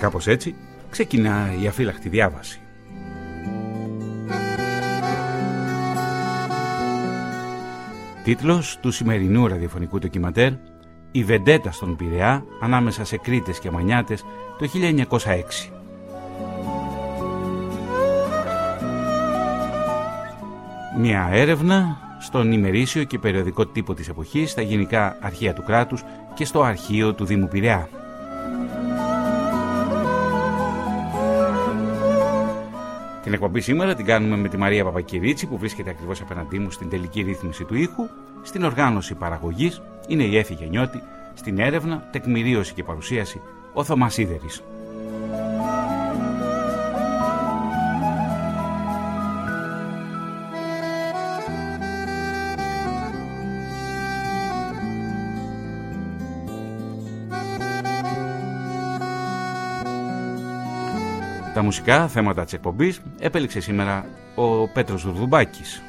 κάπως έτσι ξεκινά η αφύλακτη διάβαση. Τίτλος του σημερινού ραδιοφωνικού ντοκιμαντέρ «Η Βεντέτα στον Πειραιά ανάμεσα σε Κρήτες και Μανιάτες το 1906». Μια έρευνα στον ημερήσιο και περιοδικό τύπο της εποχής, στα γενικά αρχεία του κράτους και στο αρχείο του Δήμου Πειραιά. Την εκπομπή σήμερα την κάνουμε με τη Μαρία Παπακυρίση, που βρίσκεται ακριβώς απέναντί μου στην τελική ρύθμιση του ήχου. Στην οργάνωση παραγωγής είναι η Έφη Γενιώτη, στην έρευνα, τεκμηρίωση και παρουσίαση ο Θωμάς Ίδερης. Τα μουσικά θέματα της εκπομπής επέλεξε σήμερα ο Πέτρος Δουρδουμπάκης.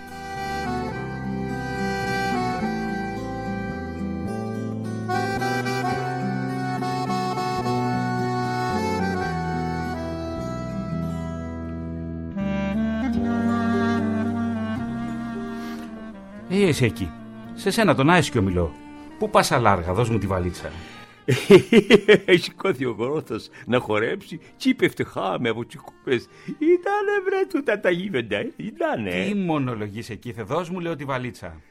Εσύ εκεί, σε σένα τον Άσκιο μιλώ. Πού πας αλάργα, δώσ' μου τη βαλίτσα. Σηκώθη ο γρόθος να χορέψει και είπε φτωχά με από τις κούπες. Ήτανε βρε τούτα τα γήβεντα, ήτανε. Τι μονολογείς εκεί, θε δώσ' μου λέω τη βαλίτσα.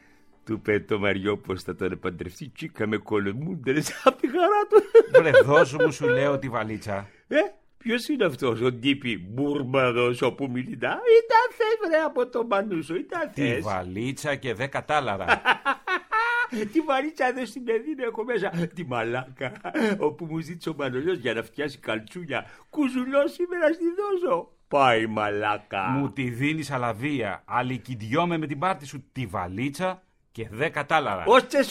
Του πέτω Μαριό πως θα τον επαντρευτεί τσίκα με κολομούντερες απ' τη χαρά του. Βρε δώσ' μου σου λέω τη βαλίτσα. Ποιος είναι αυτός ο τύπη μπούρμαδος όπου μιλητά. Ήταν θες βρε από τον Μανούσο, ήταν θες. Τη βαλίτσα και δε κατάλαρα. Τη βαρίτσα εδώ στην Εδίνα έχω μέσα. Τη μαλάκα όπου μου ζήτησε ο Μανολιός για να φτιάσει καλτσούνια. Κουζουλός σήμερα στη δώσω. Πάει μαλάκα. Μου τη δίνεις αλαβία. Αλικιδιώμαι με την πάρτη σου τη βαλίτσα και δε κατάλαρα. Όστες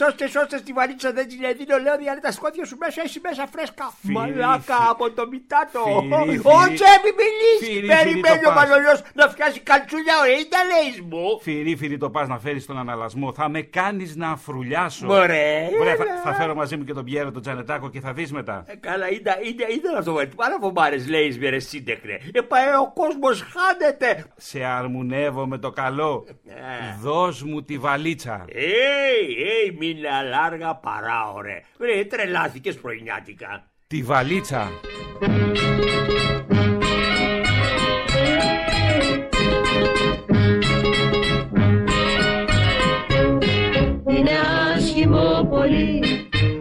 τη βαλίτσα δεν την Εδίνω λέω διαλέτα τα σκόθια σου μέσα. Εσύ μέσα φρέσκα. Μαλάκα από το μητάτο. Ότσε μη μιλείς. Περιμένει ο Μανολιός να φτιάσει καλτσούνια. Ήταν λέεις μου. Φυρί το πας να φέρεις τον αναλασμό. Θα με κάνεις να αφρουλιάσω. Ωραία. Θα φέρω μαζί μου και τον Πιέρο τον Τζανετάκο και θα δεις μετά. Καλά ήταν αυτό. Πάρα φοβάρες λέεις με ρε σύντεχνε. Ο κόσμος χάνεται. Σε αρμουνεύω με το καλό. Δώσ' μου τη βαλίτσα. Μην είναι αλάργα παρά ωραία. Βρε, τρελάθηκες πρωινιάτικα. Τη βαλίτσα. Είναι άσχημο πολύ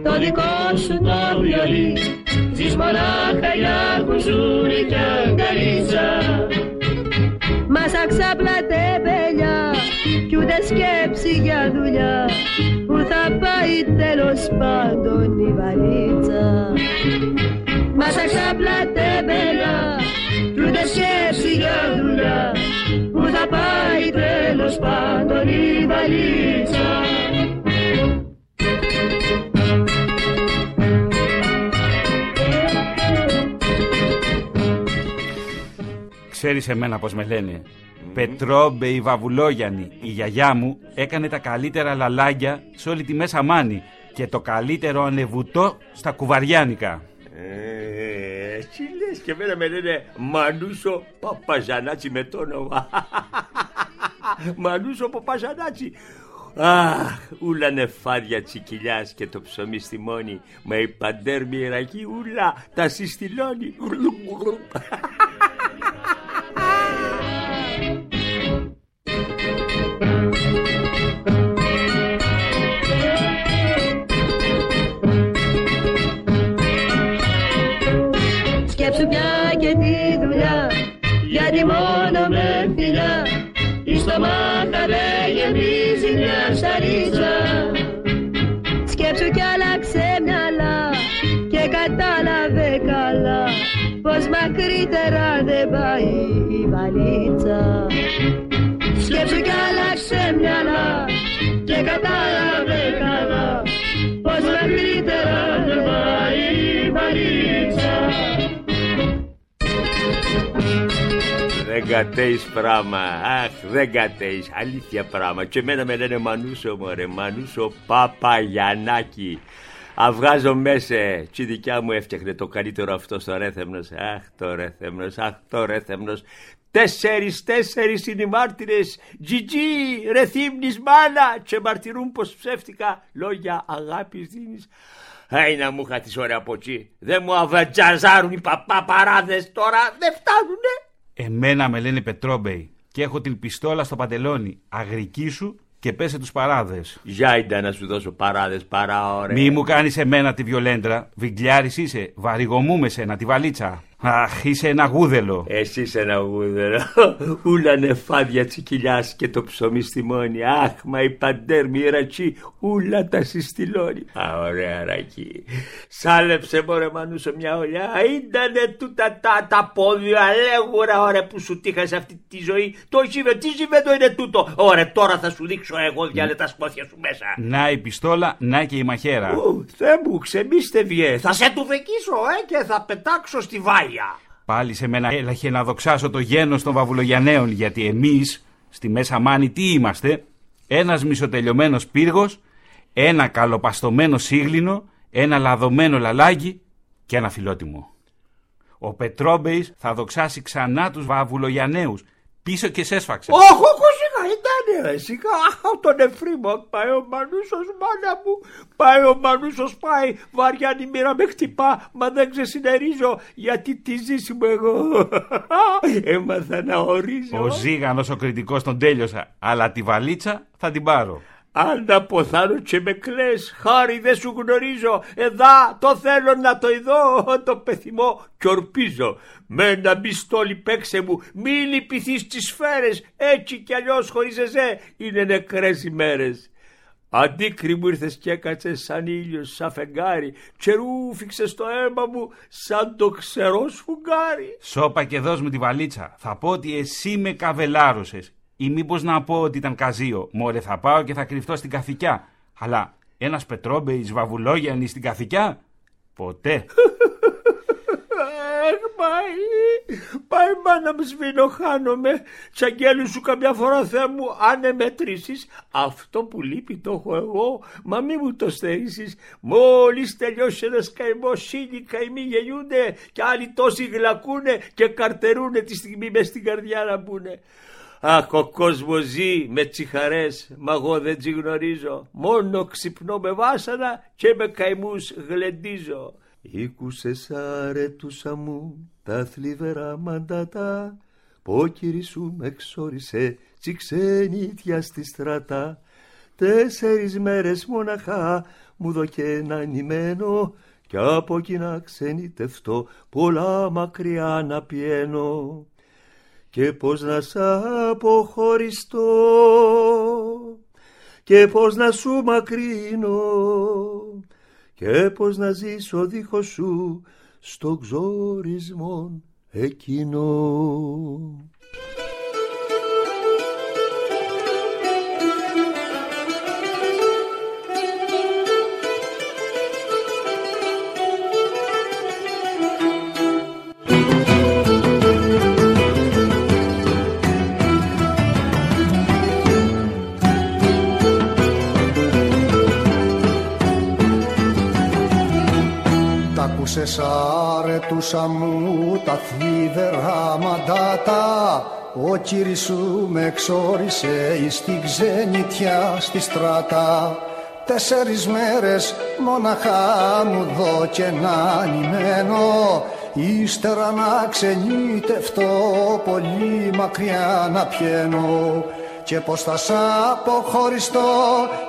το δικό σου το βιολί. Ζεις μονάχα για κουζούρι και αγκαλίτσα. Μας αξαπλατέ παιδιά κι ούτε σκέψη για δουλειά. Που θα πάει τέλος πάντων η βαλίτσα. Μας αξαπλατέ παιδιά κι ούτε σκέψη για δουλειά. Που θα πάει τέλος πάντων η βαλίτσα. Ξέρεις εμένα πως με λένε. Πετρόμπε η Βαβουλόγιανη, η γιαγιά μου, έκανε τα καλύτερα λαλάγια σε όλη τη Μέσα Μάνη και το καλύτερο ανεβουτό στα κουβαριάνικα. Τι λες και εμένα με λένε Μανούσο Παπαζανάτσι με το όνομα. Μανούσο Παπαζανάτσι. Αχ, ούλα νεφάρια τσικυλιάς και το ψωμί στη μόνη. Μα η παντέρμη Ιρακή ούλα τα συστηλώνει. Σκέψου πια και τη δουλειά, γιατί μόνο με φιλιά η στομάχα δεν γεμίζει μια σαλίτσα. Σκέψου κι άλλαξε μυαλά και κατάλαβε καλά πως μακρύτερα δεν πάει η βαλίτσα. Σκέψου κι άλλαξε μυαλά και κατάλαβε καλά πως μακρύτερα δεν πάει η βαλίτσα. Δεν κατέεις πράμα, αχ δεν κατέεις, αλήθεια πράμα. Και εμένα με λένε Μανούσο μωρέ, Μανούσο Παπαγιαννάκη. Αυγάζω μέσα, τσι δικιά μου έφτιαχνε το καλύτερο αυτό στο Ρέθεμνος. Αχ, το Ρέθεμνος, αχ, το Ρέθεμνος. 4 είναι οι μάρτυρες. Τζιτζί, ρε θύμνης μάνα, και μαρτυρούν πως ψεύτικα λόγια αγάπης δίνεις. Άινα μου είχα τις ωραία από τσι. Δεν μου αβατζαζάρουν οι παπαπαράδες τώρα, δεν φτάνουνε. Εμένα με λένε Πετρόμπεϊ και έχω την πιστόλα στο παντελόνι. Αγρική σου και πέσε τους παράδες. Ζάιντα να σου δώσω παράδες παρά ωραία. Μη μου κάνεις εμένα τη βιολέντρα. Βιγκλιάρης είσαι, βαρυγομούμε σένα τη βαλίτσα. Αχ, είσαι ένα γούδελο. Εσύ είσαι ένα γούδελο. Ούλα νεφάδια τσικυλιάς και το ψωμί στη μόνη. Αχ, μα η παντέρμη η ρατσί, ούλα τα συστηλώνει. Α, ωραία ρακί. Σάλεψε μωρέ μανούσο μια ολιά. Ήτανε τούτα τα πόδια λέγουρα ωραία που σου τύχασε αυτή τη ζωή. Το ζήβε, τι ζήβε το είναι τούτο. Ωραία, τώρα θα σου δείξω εγώ διάλε τα σπόθια σου μέσα. Να η πιστόλα, να και η μαχαίρα. Θε μου, ξεμίστε βιέ. Θα σε τουβεκίσω, και θα πετάξω στη βάρη. Πάλι σε μένα έλαχε να δοξάσω το γένος των Βαβουλογιανναίων, γιατί εμείς στη Μέσα Μάνη τι είμαστε? Ένας μισοτελειωμένος πύργος, ένα καλοπαστωμένο σίγλινο, ένα λαδωμένο λαλάκι και ένα φιλότιμο. Ο Πετρόμπεης θα δοξάσει ξανά τους Βαβουλογιανναίους. Πίσω και σέσφαξε. Όχι, σιγά ήταν σιγά. Τον Εφρίμο πάει ο Μανούσος, μάνα μου. Πάει ο Μανούσος, πάει. Βαριάνη μοίρα με χτυπά, μα δεν ξεσυνερίζω, γιατί τη ζήση μου εγώ έμαθα να ορίζω. Ο Ζήγανος ο κριτικός τον τέλειωσα, αλλά τη βαλίτσα θα την πάρω. Αν τα ποθάνω και με κλαις, χάρη δεν σου γνωρίζω. Εδά το θέλω να το ειδώ, το πεθυμώ κι ορπίζω. Με ένα μπιστόλι παίξε μου, μη λυπηθείς τις σφαίρες. Έτσι κι αλλιώς χωρίς εσέ είναι νεκρές ημέρες. Αντίκρι μου ήρθες κι έκατσες σαν ήλιος, σαν φεγγάρι. Τσερούφιξες το αίμα μου σαν το ξερό σφουγγάρι. Σώπα και δώσ' μου τη βαλίτσα, θα πω ότι εσύ με καβελάρωσες. Ή μήπως να πω ότι ήταν καζίο. Μωρέ, θα πάω και θα κρυφτώ στην Καθηκιά. Αλλά ένας Πετρόμπεης Βαβουλόγιαννης στην Καθηκιά? Ποτέ. Πάει μάνα μου, σβήνω, χάνομαι. Τσαγγέλου σου καμιά φορά, Θεέ μου, αν εμετρήσεις, αυτό που λείπει το έχω εγώ, μα μη μου το στερήσεις. Μόλις τελειώσει ένας καημός, ήλιοι καημοί γελιούνε και άλλοι τόσοι γλακούνε και καρτερούνε τη στιγμή μες στην καρδιά να μπουνε. Αχ, ο κόσμος ζει με τσιχαρές, μα εγώ δεν τσι γνωρίζω. Μόνο ξυπνώ με βάσανα και με καημούς γλεντίζω. Ήκουσες αρετούσα μου τα θλιβερά μαντάτα, πόκυρη σου με εξόρισε τσι ξενίτια στη στράτα. 4 μέρες μοναχά μου δωκέ να νημένο, κι από εκεί να ξενιτευτώ πολλά μακριά να πιένω. Και πώς να σ' αποχωριστώ και πώς να σου μακρύνω και πώς να ζήσω δίχως σου στον ξορισμό εκείνο. Σ' αρετούσα μου τα θλιβερά μαντάτα, ο κύρι σου με εξόρισε εις την ξενιτιά στη στράτα. 4 μέρες μοναχά μου δώκε να νημένο, ύστερα να ξενιτευτώ πολύ μακριά να πιένω. Και πως θα σ' αποχωριστώ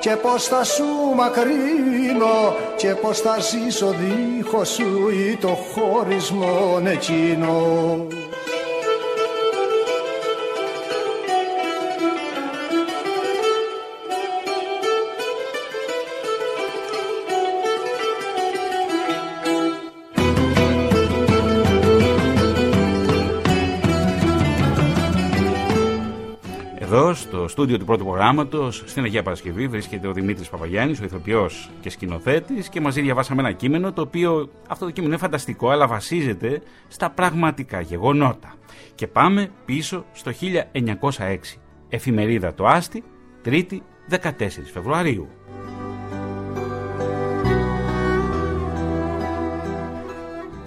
και πως θα σου μακρύνω και πως θα ζήσω δίχως σου ή το χωρισμόν εκείνο. Στο στούντιο του πρώτου προγράμματος στην Αγία Παρασκευή βρίσκεται ο Δημήτρης Παπαγιάννης, ο ηθοποιός και σκηνοθέτης, και μαζί διαβάσαμε ένα κείμενο το οποίο, αυτό το κείμενο είναι φανταστικό, αλλά βασίζεται στα πραγματικά γεγονότα. Και πάμε πίσω στο 1906, εφημερίδα Το Άστι, 3η 14 Φεβρουαρίου.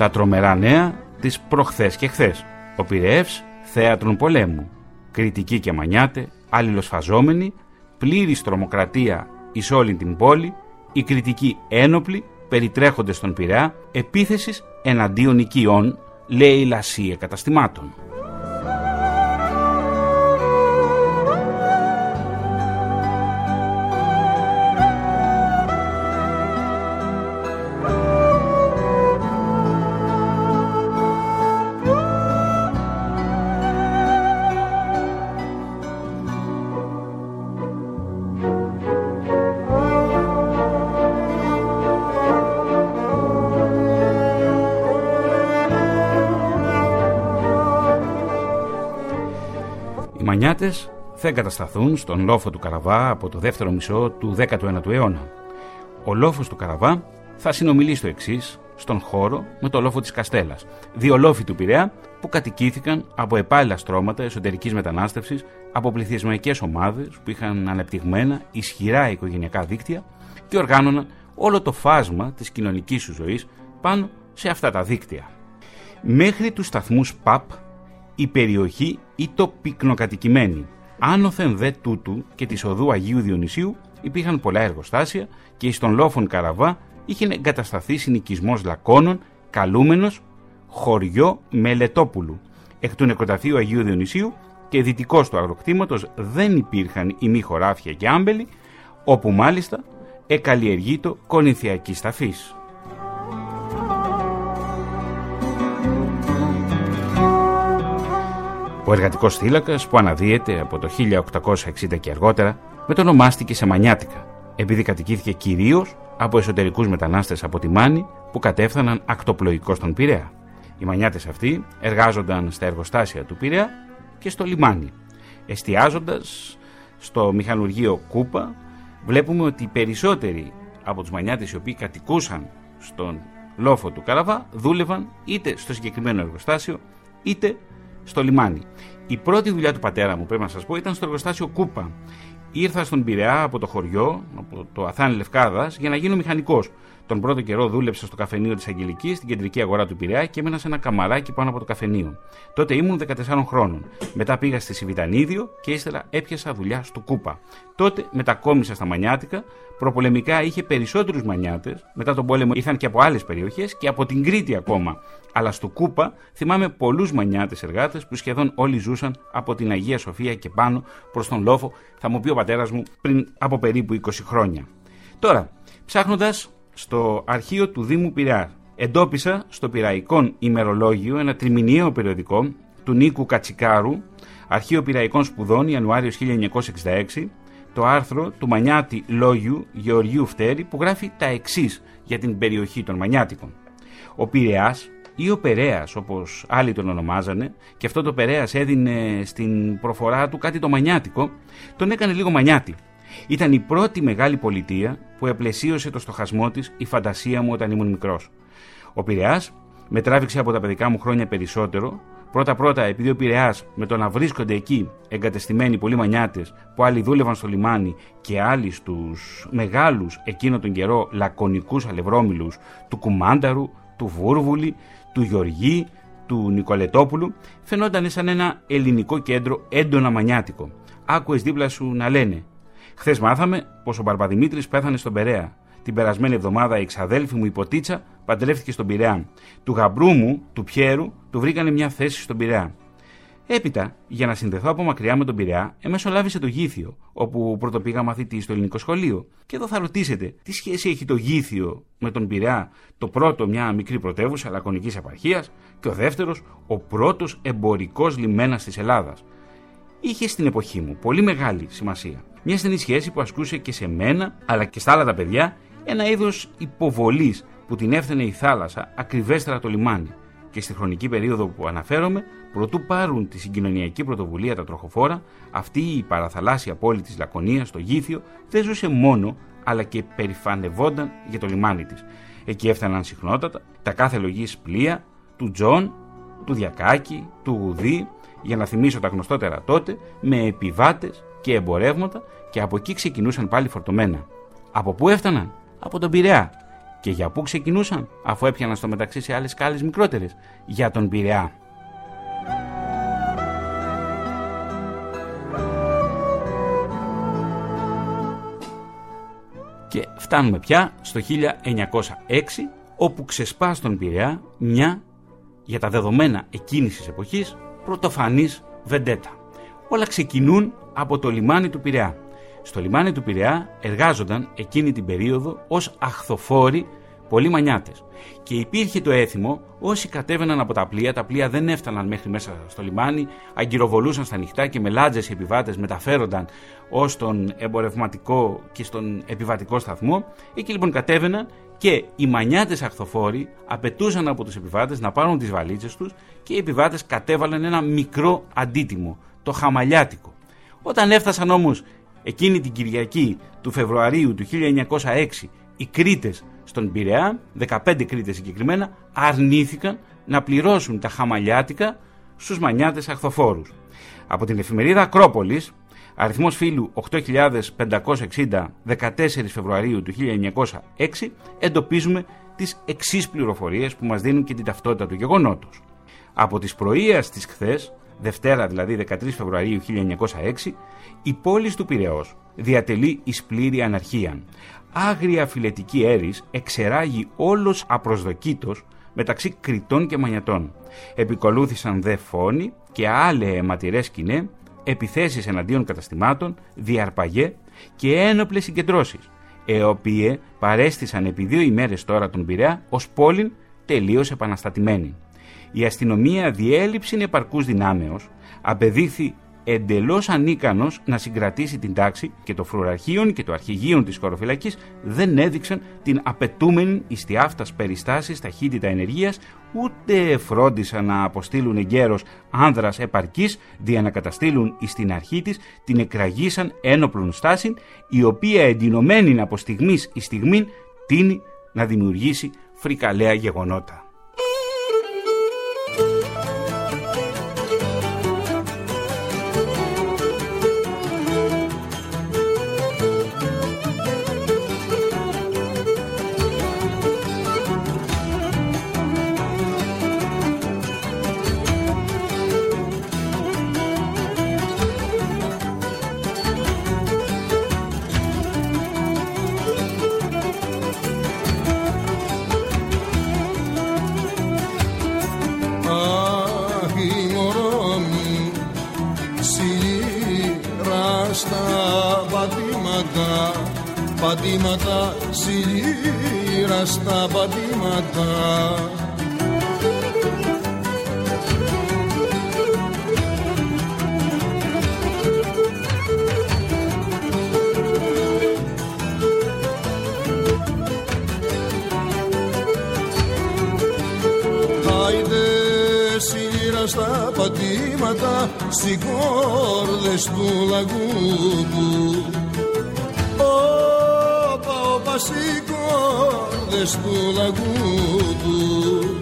τα τρομερά νέα της προχθές και χθες. Ο Πειραιεύς θέατρον πολέμου, κριτική και μανιάτε, αλληλοσφαζόμενη, πλήρης τρομοκρατία εις όλη την πόλη, η κριτική ένοπλη, περιτρέχονται στον Πειραιά, επίθεσης εναντίον οικειών, λέει λασία καταστημάτων. Οι Μανιάτες θα εγκατασταθούν στον λόφο του Καραβά από το δεύτερο μισό του 19ου αιώνα. Ο λόφος του Καραβά θα συνομιλεί στο εξής, στον χώρο με το λόφο της Καστέλας, δύο λόφοι του Πειραιά που κατοικήθηκαν από επάλληλα στρώματα εσωτερικής μετανάστευσης, από πληθυσμαϊκές ομάδες που είχαν αναπτυγμένα ισχυρά οικογενειακά δίκτυα και οργάνωναν όλο το φάσμα της κοινωνικής σου ζωής πάνω σε αυτά τα δίκτυα. Μέχρι τους σταθμούς ΠΑΠ, η περιοχή ήταν πυκνοκατοικημένη. Άνωθεν δε τούτου και της οδού Αγίου Διονυσίου υπήρχαν πολλά εργοστάσια και εις τον λόφον Καραβά είχε εγκατασταθεί συνοικισμός λακώνων, καλούμενος χωριό Μελετόπουλου. Εκ του νεκροταφείου Αγίου Διονυσίου και δυτικός του αγροκτήματος δεν υπήρχαν ημί χωράφια και άμπελοι, όπου μάλιστα εκαλλιεργείτο κονιθιακή ταφής. Ο εργατικός θύλακας που αναδύεται από το 1860 και αργότερα μετονομάστηκε σε Μανιάτικα, επειδή κατοικήθηκε κυρίως από εσωτερικούς μετανάστες από τη Μάνη που κατέφθαναν ακτοπλοϊκώς στον Πειραιά. Οι Μανιάτες αυτοί εργάζονταν στα εργοστάσια του Πειραιά και στο λιμάνι. Εστιάζοντας στο μηχανουργείο Κούπα, βλέπουμε ότι οι περισσότεροι από τους Μανιάτες οι οποίοι κατοικούσαν στον λόφο του Καραβά δούλευαν είτε στο συγκεκριμένο εργοστάσιο είτε στο λιμάνι. Η πρώτη δουλειά του πατέρα μου, πρέπει να σας πω, ήταν στο εργοστάσιο Κούπα. Ήρθα στον Πειραιά από το χωριό, από το Αθάνι Λευκάδας, για να γίνω μηχανικός. Τον πρώτο καιρό δούλεψα στο καφενείο της Αγγελικής, στην κεντρική αγορά του Πειραιά, και έμενα σε ένα καμαράκι πάνω από το καφενείο. Τότε ήμουν 14 χρόνων. Μετά πήγα στη Σιβιτανίδιο και ύστερα έπιασα δουλειά στο Κούπα. Τότε μετακόμισα στα Μανιάτικα. Προπολεμικά είχε περισσότερους Μανιάτες. Μετά τον πόλεμο ήρθαν και από άλλες περιοχές και από την Κρήτη ακόμα. Αλλά στο Κούπα θυμάμαι πολλούς Μανιάτες εργάτες που σχεδόν όλοι ζούσαν από την Αγία Σοφία και πάνω προς τον λόφο, θα μου πει ο πατέρας μου, πριν από περίπου 20 χρόνια. Τώρα, ψάχνοντας στο αρχείο του Δήμου Πειραιά, εντόπισα στο Πειραϊκόν ημερολόγιο ένα τριμηνιαίο περιοδικό του Νίκου Κατσικάρου, Αρχείο Πειραϊκών Σπουδών, Ιανουάριος 1966, το άρθρο του Μανιάτη Λόγιου Γεωργίου Φτέρη, που γράφει τα εξής για την περιοχή των Μανιάτικων. Ο Πειραιάς ή ο Περέας, όπως άλλοι τον ονομάζανε, και αυτό το Περέας έδινε στην προφορά του κάτι το μανιάτικο, τον έκανε λίγο μανιάτη. Ήταν η πρώτη μεγάλη πολιτεία που επλαισίωσε το στοχασμό της η φαντασία μου όταν ήμουν μικρός. Ο Πειραιάς με τράβηξε από τα παιδικά μου χρόνια περισσότερο, πρώτα-πρώτα επειδή ο Πειραιάς με το να βρίσκονται εκεί εγκατεστημένοι πολλοί μανιάτες που άλλοι δούλευαν στο λιμάνι και άλλοι στους μεγάλους εκείνο τον καιρό λακωνικούς αλευρώμιλους του Κουμάνταρου, του Βούρβουλη, του Γεωργή, του Νικολετόπουλου, φαινόταν σαν ένα ελληνικό κέντρο έντονα μανιάτικο. Άκουες δίπλα σου να λένε: χθες μάθαμε πως ο Μπαρμπαδημήτρης πέθανε στον Περέα. Την περασμένη εβδομάδα η εξαδέλφη μου η Ποτίτσα παντρεύτηκε στον Πειραιά. Του γαμπρού μου, του Πιέρου, του βρήκανε μια θέση στον Πειραιά. Έπειτα, για να συνδεθώ από μακριά με τον Πειραιά, εμεσολάβησε το Γύθειο, όπου πρωτοπήγα μαθητή στο ελληνικό σχολείο. Και εδώ θα ρωτήσετε, τι σχέση έχει το Γύθειο με τον Πειραιά, το πρώτο μια μικρή πρωτεύουσα λακωνικής επαρχίας, και ο δεύτερος, ο πρώτος εμπορικός λιμένας της Ελλάδας. Είχε στην εποχή μου πολύ μεγάλη σημασία. Μια στενή σχέση που ασκούσε και σε μένα αλλά και στα άλλα τα παιδιά ένα είδος υποβολής που την έφτανε η θάλασσα, ακριβέστερα το λιμάνι. Και στη χρονική περίοδο που αναφέρομαι, προτού πάρουν τη συγκοινωνιακή πρωτοβουλία τα τροχοφόρα, αυτή η παραθαλάσσια πόλη της Λακωνίας, το Γύθειο, δεν ζούσε μόνο αλλά και περηφανευόταν για το λιμάνι της. Εκεί έφταναν συχνότατα τα κάθε λογής πλοία του Τζον, του Διακάκη, του Γουδί, για να θυμίσω τα γνωστότερα τότε, με επιβάτες και εμπορεύματα, και από εκεί ξεκινούσαν πάλι φορτωμένα. Από πού έφταναν? Από τον Πειραιά. Και για πού ξεκινούσαν, αφού έπιαναν στο μεταξύ σε άλλες σκάλες μικρότερες? Για τον Πειραιά. Και φτάνουμε πια στο 1906, όπου ξεσπά στον Πειραιά μια, για τα δεδομένα εκείνης της εποχής, πρωτοφανής βεντέτα. Όλα ξεκινούν από το λιμάνι του Πειραιά. Στο λιμάνι του Πειραιά εργάζονταν εκείνη την περίοδο ως αχθοφόροι πολλοί μανιάτες. Και υπήρχε το έθιμο, όσοι κατέβαιναν από τα πλοία δεν έφταναν μέχρι μέσα στο λιμάνι, αγκυροβολούσαν στα νυχτά και με λάτζες οι επιβάτες μεταφέρονταν ως τον εμπορευματικό και στον επιβατικό σταθμό. Εκεί λοιπόν κατέβαιναν και οι μανιάτες αχθοφόροι απαιτούσαν από τους επιβάτες να πάρουν τις βαλίτσες τους και οι επιβάτες κατέβαλαν ένα μικρό αντίτιμο, το χαμαλιάτικο. Όταν έφτασαν όμως εκείνη την Κυριακή του Φεβρουαρίου του 1906 οι Κρήτες στον Πειραιά, 15 Κρήτες συγκεκριμένα, αρνήθηκαν να πληρώσουν τα χαμαλιάτικα στους μανιάτες αχθοφόρους. Από την εφημερίδα Ακρόπολης, αριθμός φύλου 8560, 14 Φεβρουαρίου του 1906, εντοπίζουμε τις εξής πληροφορίες που μας δίνουν και την ταυτότητα του γεγονότος. Από τις πρωίας της χθες, Δευτέρα δηλαδή 13 Φεβρουαρίου 1906, η πόλη του Πειραιώς διατελεί εις πλήρη αναρχία. Άγρια φιλετική έρης εξεράγει όλος απροσδοκήτως μεταξύ Κρητών και Μανιατών. Επικολούθησαν δε φόνοι και άλλε αιματηρές σκηνέ, επιθέσεις εναντίον καταστημάτων, διαρπαγέ και ένοπλες συγκεντρώσεις, οποίες παρέστησαν επί 2 ημέρες τώρα τον Πειραιά ως πόλην τελείως επαναστατημένη. Η αστυνομία διέλειψην επαρκούς δυνάμεως απεδείχθη εντελώς ανίκανος να συγκρατήσει την τάξη και το φρουραρχείον και το αρχηγείον της χωροφυλακής δεν έδειξαν την απαιτούμενη εις τη αυτάς περιστάσεις ταχύτητα ενεργείας, ούτε φρόντισαν να αποστείλουν εγκαίρως άνδρας επαρκής δια να καταστήλουν εις την αρχή της την εκραγήσαν ένοπλων στάσιν, η οποία εντυνωμένην από στιγμής εις στιγμήν τείνει να δημιουργήσει φρικαλαία γεγονότα. Πατήματα, σιλήρα στα πατήματα. Άιντε σιλήρα στα πατήματα, σηκώρδες του λαγού. Οι κόρδες του λαγού του.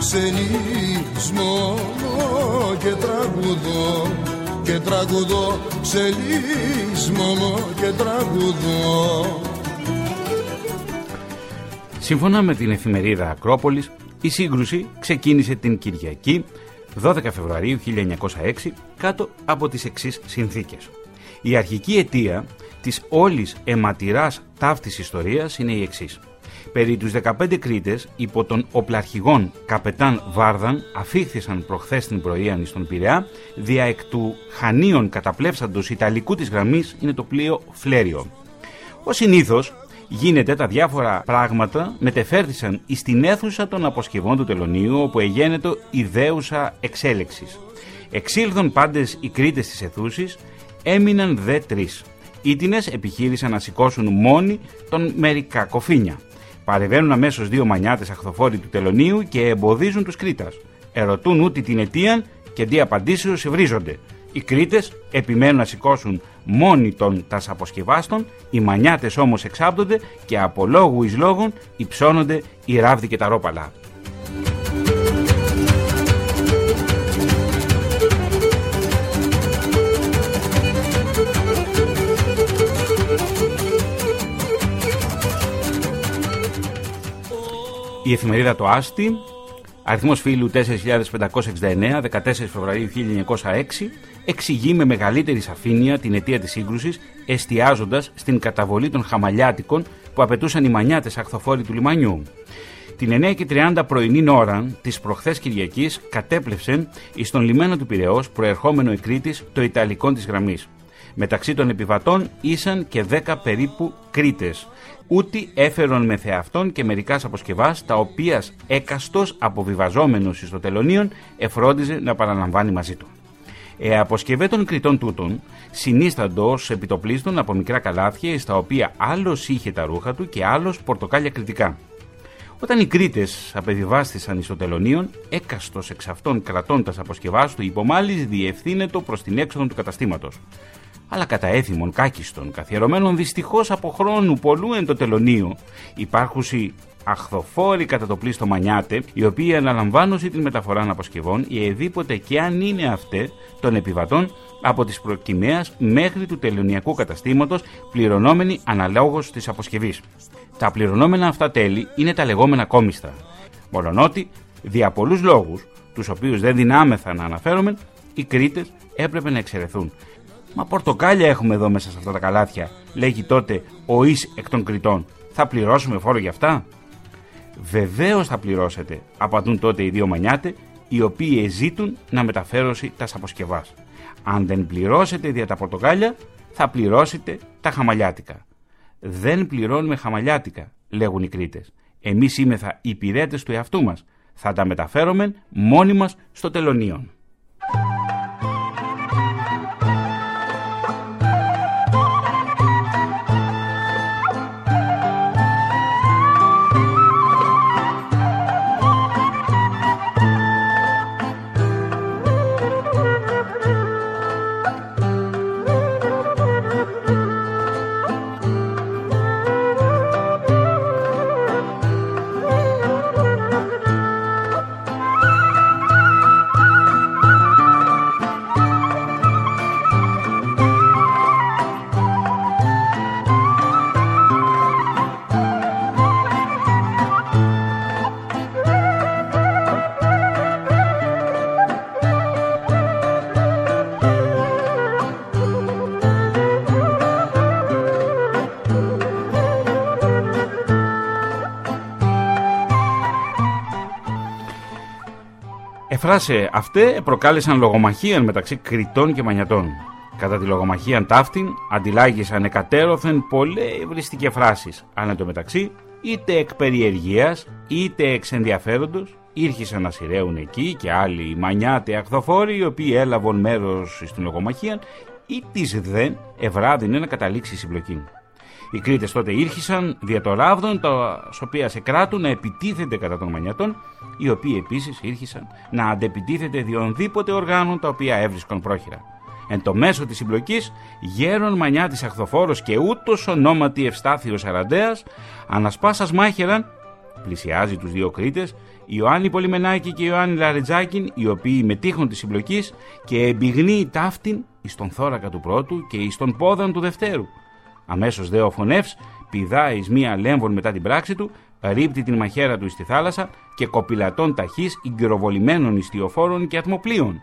Ξενείς μόνο και τραγουδώ, και τραγουδώ, ξενείς μόνο και τραγουδώ. Σύμφωνα με την εφημερίδα Ακρόπολης, η σύγκρουση ξεκίνησε την Κυριακή 12 Φεβρουαρίου 1906 κάτω από τις εξής συνθήκες. Η αρχική αιτία της όλης αιματηράς ταύτης ιστορίας είναι η εξής. Περί τους 15 Κρήτες υπό τον οπλαρχηγόν Καπετάν Βάρδαν αφήχθησαν προχθές την πρωίαν στον Πειραιά, δια εκ του χανίων καταπλέψαντος ιταλικού της γραμμής είναι το πλοίο Φλέριο. Ως συνήθως γίνεται τα διάφορα πράγματα μετεφέρθησαν εις την αίθουσα των αποσκευών του Τελωνίου, όπου εγένετο ιδέουσα εξέλεξης. Εξήλθον πάντες οι Κρήτες της αιθούσης, έμειναν δε 3. Ήτινες επιχείρησαν να σηκώσουν μόνοι τον μερικά κοφίνια. Παρεβαίνουν αμέσως δύο μανιάτες αχθοφόροι του Τελωνίου και εμποδίζουν τους Κρήτας. Ερωτούν ούτε την αιτίαν και δι' απαντήσεως ευρίζονται. Οι Κρήτες επιμένουν να σηκώσουν μόνοι των τας αποσκευάστων, οι μανιάτες όμως εξάπτονται και από λόγου εις λόγων υψώνονται οι ράβδοι και τα ρόπαλα. Η εφημερίδα το Άστη, αριθμός φίλου 4.569, 14 Φεβρουαρίου 1906, εξηγεί με μεγαλύτερη σαφήνεια την αιτία της σύγκρουσης, εστιάζοντας στην καταβολή των χαμαλιάτικων που απαιτούσαν οι μανιάτες αχθοφόροι του λιμανιού. Την 9.30 πρωινήν ώρα της προχθές Κυριακής κατέπλεψε εις τον λιμένα του Πειραιώς, προερχόμενο εκρήτης, το Ιταλικό της γραμμής. Μεταξύ των επιβατών ήσαν και 10 περίπου Κρήτες. Ούτι έφερον με θεαυτόν και μερικάς αποσκευάς, τα οποίας έκαστος αποβιβαζόμενος εις το τελωνίον εφρόντιζε να παραλαμβάνει μαζί του. Αποσκευέ των Κρητών τούτων συνίσταντο ως επιτοπλίστων από μικρά καλάθια, στα οποία άλλος είχε τα ρούχα του και άλλος πορτοκάλια κρητικά. Όταν οι Κρήτες απεβιβάστησαν εις το τελωνίον, έκαστος εξ αυτών κρατώντας αποσκευάς του υπομάλης διευθύνετο προς την έξοδο του καταστήματος. Αλλά κατά έθιμον κάκιστον, καθιερωμένον δυστυχώς από χρόνου πολλού εν το τελωνίο, υπάρχουσι αχθοφόροι κατά το πλείστο μανιάτε, οι οποίοι αναλαμβάνωσι την μεταφορά αποσκευών, η εδήποτε και αν είναι αυτέ των επιβατών, από της προκυμαίας μέχρι του τελωνιακού καταστήματος, πληρωνόμενοι αναλόγως της αποσκευής. Τα πληρωνόμενα αυτά τέλη είναι τα λεγόμενα κόμιστα. Μολονότι, δια πολλούς λόγους, τους οποίους δεν δυνάμεθα να αναφέρομαι, οι Κρήτες έπρεπε να εξαιρεθούν. «Μα πορτοκάλια έχουμε εδώ μέσα σε αυτά τα καλάθια», λέγει τότε ο εις εκ των Κρητών. «Θα πληρώσουμε φόρο για αυτά?» «Βεβαίως θα πληρώσετε», απαντούν τότε οι δύο μανιάτε, οι οποίοι εζήτουν να μεταφέρωση τας αποσκευάς. «Αν δεν πληρώσετε δια τα πορτοκάλια, θα πληρώσετε τα χαμαλιάτικα». «Δεν πληρώνουμε χαμαλιάτικα», λέγουν οι Κρήτες. «Εμείς είμεθα υπηρέτες του εαυτού μας. Θα τα μεταφέρομεν μόνοι μας στο τελωνίον». Φράσε αυτέ προκάλεσαν λογομαχία μεταξύ Κρητών και Μανιατών. Κατά τη λογομαχία ταύτην αντιλάγησαν εκατέρωθεν πολλές ευριστικές φράσεις. Αν το μεταξύ, είτε εκ περιεργίας, είτε εξ ενδιαφέροντος, ήρχισαν να σειραίουν εκεί και άλλοι μανιάτε αχθοφόροι, οι οποίοι έλαβαν μέρος στην λογομαχία, ή της δε ευράδυνε να καταλήξει η συμπλοκή. Οι Κρήτες τότε ήρχισαν δια των ράβδων, τα οποία σε κράτουν να επιτίθενται κατά των Μανιατών, οι οποίοι επίσης ήρχισαν να αντεπιτίθενται διονδήποτε οργάνων τα οποία έβρισκαν πρόχειρα. Εν το μέσο της συμπλοκής, γέρον Μανιάτης αχθοφόρος και ούτως ονόματι Ευστάθιος Αραντέας, ανασπάσας μάχεραν, πλησιάζει τους δύο Κρήτες, Ιωάννη Πολιμενάκη και Ιωάννη Λαριτζάκη, οι οποίοι μετήχουν τη συμπλοκή και εμπιγνύει ταύτην εις τον θώρακα του πρώτου και εις τον πόδαν του δευτέρου. Αμέσως δε ο Φωνεύς πηδάει εις μία λέμβον μετά την πράξη του, ρίπτει την μαχαίρα του εις τη θάλασσα και κοπηλατών ταχύς εγκυροβολημένων ιστιοφόρων και ατμοπλίων.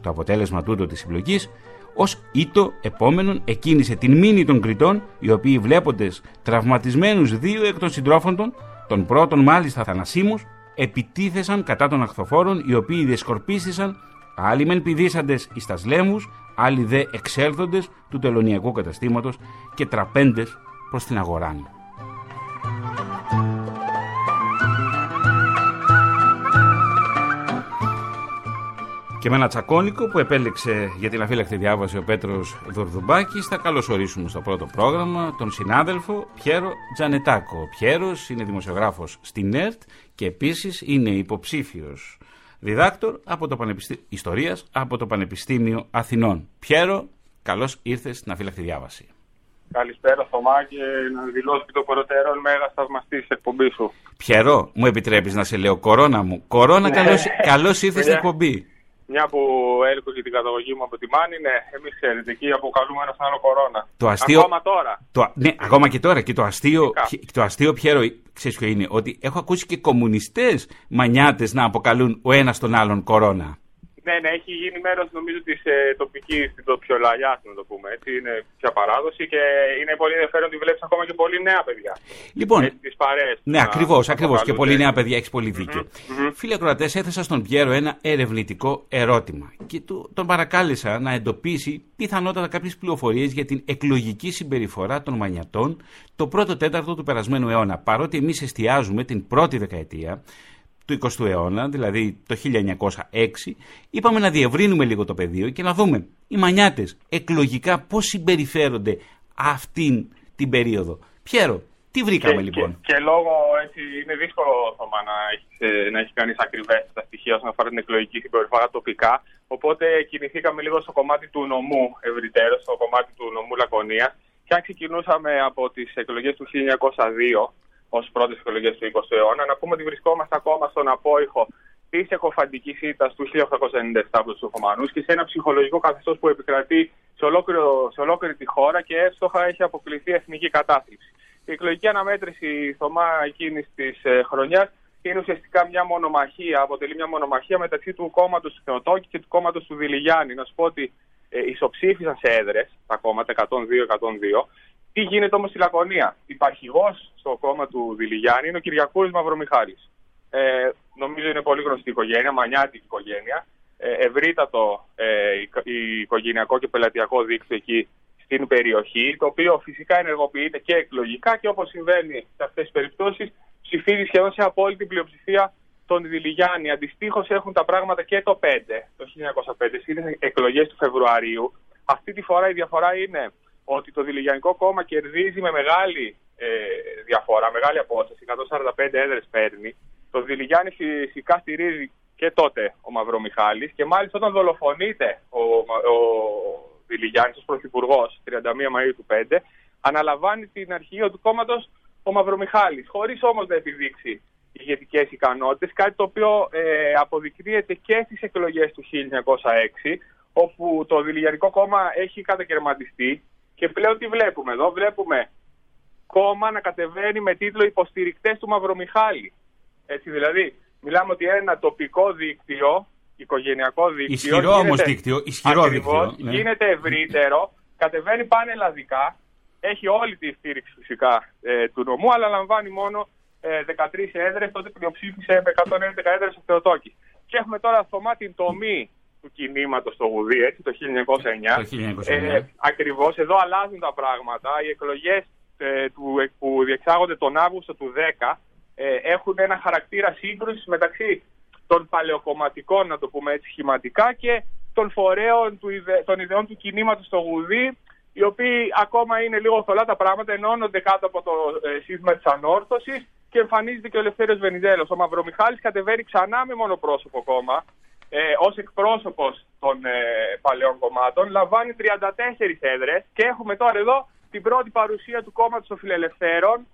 Το αποτέλεσμα τούτο της συμπλοκής, ως ήτο επόμενον εκκίνησε την μήνη των Κρητών, οι οποίοι βλέποντες τραυματισμένους δύο εκ των συντρόφων των πρώτων μάλιστα θανασίμους, επιτίθεσαν κατά των αχθοφόρων, οι οποίοι διεσκορπίστησαν, άλλοι μεν πηδήσαντες εις τας λέμβους, άλλοι δε εξέλθοντες του τελωνιακού καταστήματος και τραπέντες προς την αγοράνη. και με ένα τσακώνικο που επέλεξε για την αφύλακτη διάβαση ο Πέτρος Δουρδουμπάκης, θα καλωσορίσουμε στο πρώτο πρόγραμμα τον συνάδελφο Πιέρο Τζανετάκο. Ο Πιέρος είναι δημοσιογράφος στην ΕΡΤ και επίσης είναι υποψήφιος διδάκτορ ιστορίας από το Πανεπιστήμιο Αθηνών. Πιέρο, καλώς ήρθες στην αφύλακτη διάβαση. Καλησπέρα, Θωμά, και να δηλώσω και το προτέρων μέγα θαυμαστή εκπομπή σου. Πιέρο, μου επιτρέπεις να σε λέω κορώνα μου. Κορώνα, καλώς ήρθες στην εκπομπή. Μια που έλκω και την καταγωγή μου από τη Μάνη, ναι, εμείς ξέρετε, εκεί αποκαλούμε ένας άλλο κορώνα. Το αστείο... Ακόμα τώρα. Ναι, ακόμα και τώρα. Και το αστείο, Πιέρο, ξέρεις ποιο είναι, ότι έχω ακούσει και κομμουνιστές μανιάτες να αποκαλούν ο ένας τον άλλον κορώνα. Ναι, έχει γίνει μέρος, νομίζω, της τοπικής πιολαγιάς, να το πούμε. Έτσι, είναι πια παράδοση και είναι πολύ ενδιαφέρον ότι βλέπεις ακόμα και πολύ νέα παιδιά. Λοιπόν, τις παρέες. Ναι, ακριβώς. Και πολύ νέα παιδιά, έχεις πολύ δίκιο. Mm-hmm. Φίλοι ακροατές, έθεσα στον Πιέρο ένα ερευνητικό ερώτημα και τον παρακάλεσα να εντοπίσει πιθανότατα κάποιες πληροφορίες για την εκλογική συμπεριφορά των μανιατών το πρώτο τέταρτο του περασμένου αιώνα. Παρότι εμείς εστιάζουμε την πρώτη δεκαετία του 20ου αιώνα, δηλαδή το 1906, είπαμε να διευρύνουμε λίγο το πεδίο και να δούμε οι μανιάτες εκλογικά πώς συμπεριφέρονται αυτήν την περίοδο. Πιέρο, τι βρήκαμε λοιπόν. Και λόγω έτσι είναι δύσκολο, Θωμά, να έχει κανείς ακριβές τα στοιχεία όσον αφορά την εκλογική συμπεριφορά τοπικά, οπότε κινηθήκαμε λίγο στο κομμάτι του νομού ευρυτέρως, στο κομμάτι του νομού Λακωνίας, και αν ξεκινούσαμε από τις εκλογές του 1902, ως πρώτες εκλογές του 20ου αιώνα, να πούμε ότι βρισκόμαστε ακόμα στον απόϊχο της εκοφαντικής ήττας του 1897 από τους Οθωμανούς και σε ένα ψυχολογικό καθεστώς που επικρατεί σε ολόκληρη τη χώρα και εύστοχα έχει αποκλειθεί εθνική κατάθλιψη. Η εκλογική αναμέτρηση, Θωμά, εκείνης της χρονιάς είναι ουσιαστικά μια μονομαχία, αποτελεί μια μονομαχία μεταξύ του κόμματος του Θεοτόκη και του κόμματος του Δηλιγιάννη. Να σου πω ότι ισοψήφισαν σε έδρες τα κόμματα 102-102. Τι γίνεται όμως στη Λακωνία? Υπαρχηγός στο κόμμα του Δηλιγιάννη είναι ο Κυριακούλης Μαυρομιχάλης. Νομίζω είναι πολύ γνωστή οικογένεια, μανιάτικη οικογένεια. Ευρύτατο οικογενειακό και πελατειακό δίκτυο εκεί στην περιοχή, το οποίο φυσικά ενεργοποιείται και εκλογικά και, όπως συμβαίνει σε αυτές τις περιπτώσεις, ψηφίζει σχεδόν σε απόλυτη πλειοψηφία τον Δηλιγιάννη. Αντιστοίχως έχουν τα πράγματα και το 5, το 1905, στις εκλογές του Φεβρουαρίου. Αυτή τη φορά η διαφορά είναι ότι το Δηλιγιανικό κόμμα κερδίζει με μεγάλη διαφορά, μεγάλη απόσταση, 145 έδρες παίρνει. Το Δηλιγιάννη φυσικά στηρίζει και τότε ο Μαυρομιχάλης και μάλιστα όταν δολοφονείται ο Δηλιγιάννης ως πρωθυπουργός 31 Μαΐου του 5, αναλαμβάνει την αρχηγία του κόμματος ο Μαυρομιχάλης, χωρίς όμως να επιδείξει ηγετικές ικανότητες, κάτι το οποίο αποδεικνύεται και στις εκλογές του 1906, όπου το Δηλιγιανικό κόμμα έχει κατακαιρματιστεί. Και πλέον τι βλέπουμε εδώ? Βλέπουμε κόμμα να κατεβαίνει με τίτλο «Υποστηρικτές του Μαυρομιχάλη». Έτσι δηλαδή, μιλάμε ότι ένα τοπικό δίκτυο, οικογενειακό δίκτυο... Ισχυρό όμως δίκτυο, ισχυρό ακριβώς, δίκτυο. Ναι. Γίνεται ευρύτερο, κατεβαίνει πανελλαδικά, έχει όλη τη στήριξη φυσικά του νομού, αλλά λαμβάνει μόνο 13 έδρες, τότε πλειοψήφισε με 111 έδρες ο Θεοτόκης. Και έχουμε τώρα, Θωμά, την τομή του κινήματος στο Γουδί, έτσι, το 1909. Ακριβώς, εδώ αλλάζουν τα πράγματα. Οι εκλογές που διεξάγονται τον Αύγουστο του 10 έχουν ένα χαρακτήρα σύγκρουσης μεταξύ των παλαιοκομματικών, να το πούμε έτσι σχηματικά, και των φορέων των ιδεών του κινήματος στο Γουδί, οι οποίοι ακόμα είναι λίγο θολά τα πράγματα, ενώνονται κάτω από το σύστημα της ανόρθωσης και εμφανίζεται και ο Ελευθέριος Βενιζέλος. Ο Μαυρομιχάλης κατεβαίνει ξανά με μονοπρόσωπο κόμμα, ως εκπρόσωπος των παλαιών κομμάτων, λαμβάνει 34 έδρες και έχουμε τώρα εδώ την πρώτη παρουσία του κόμματος των Φιλελευθέρων,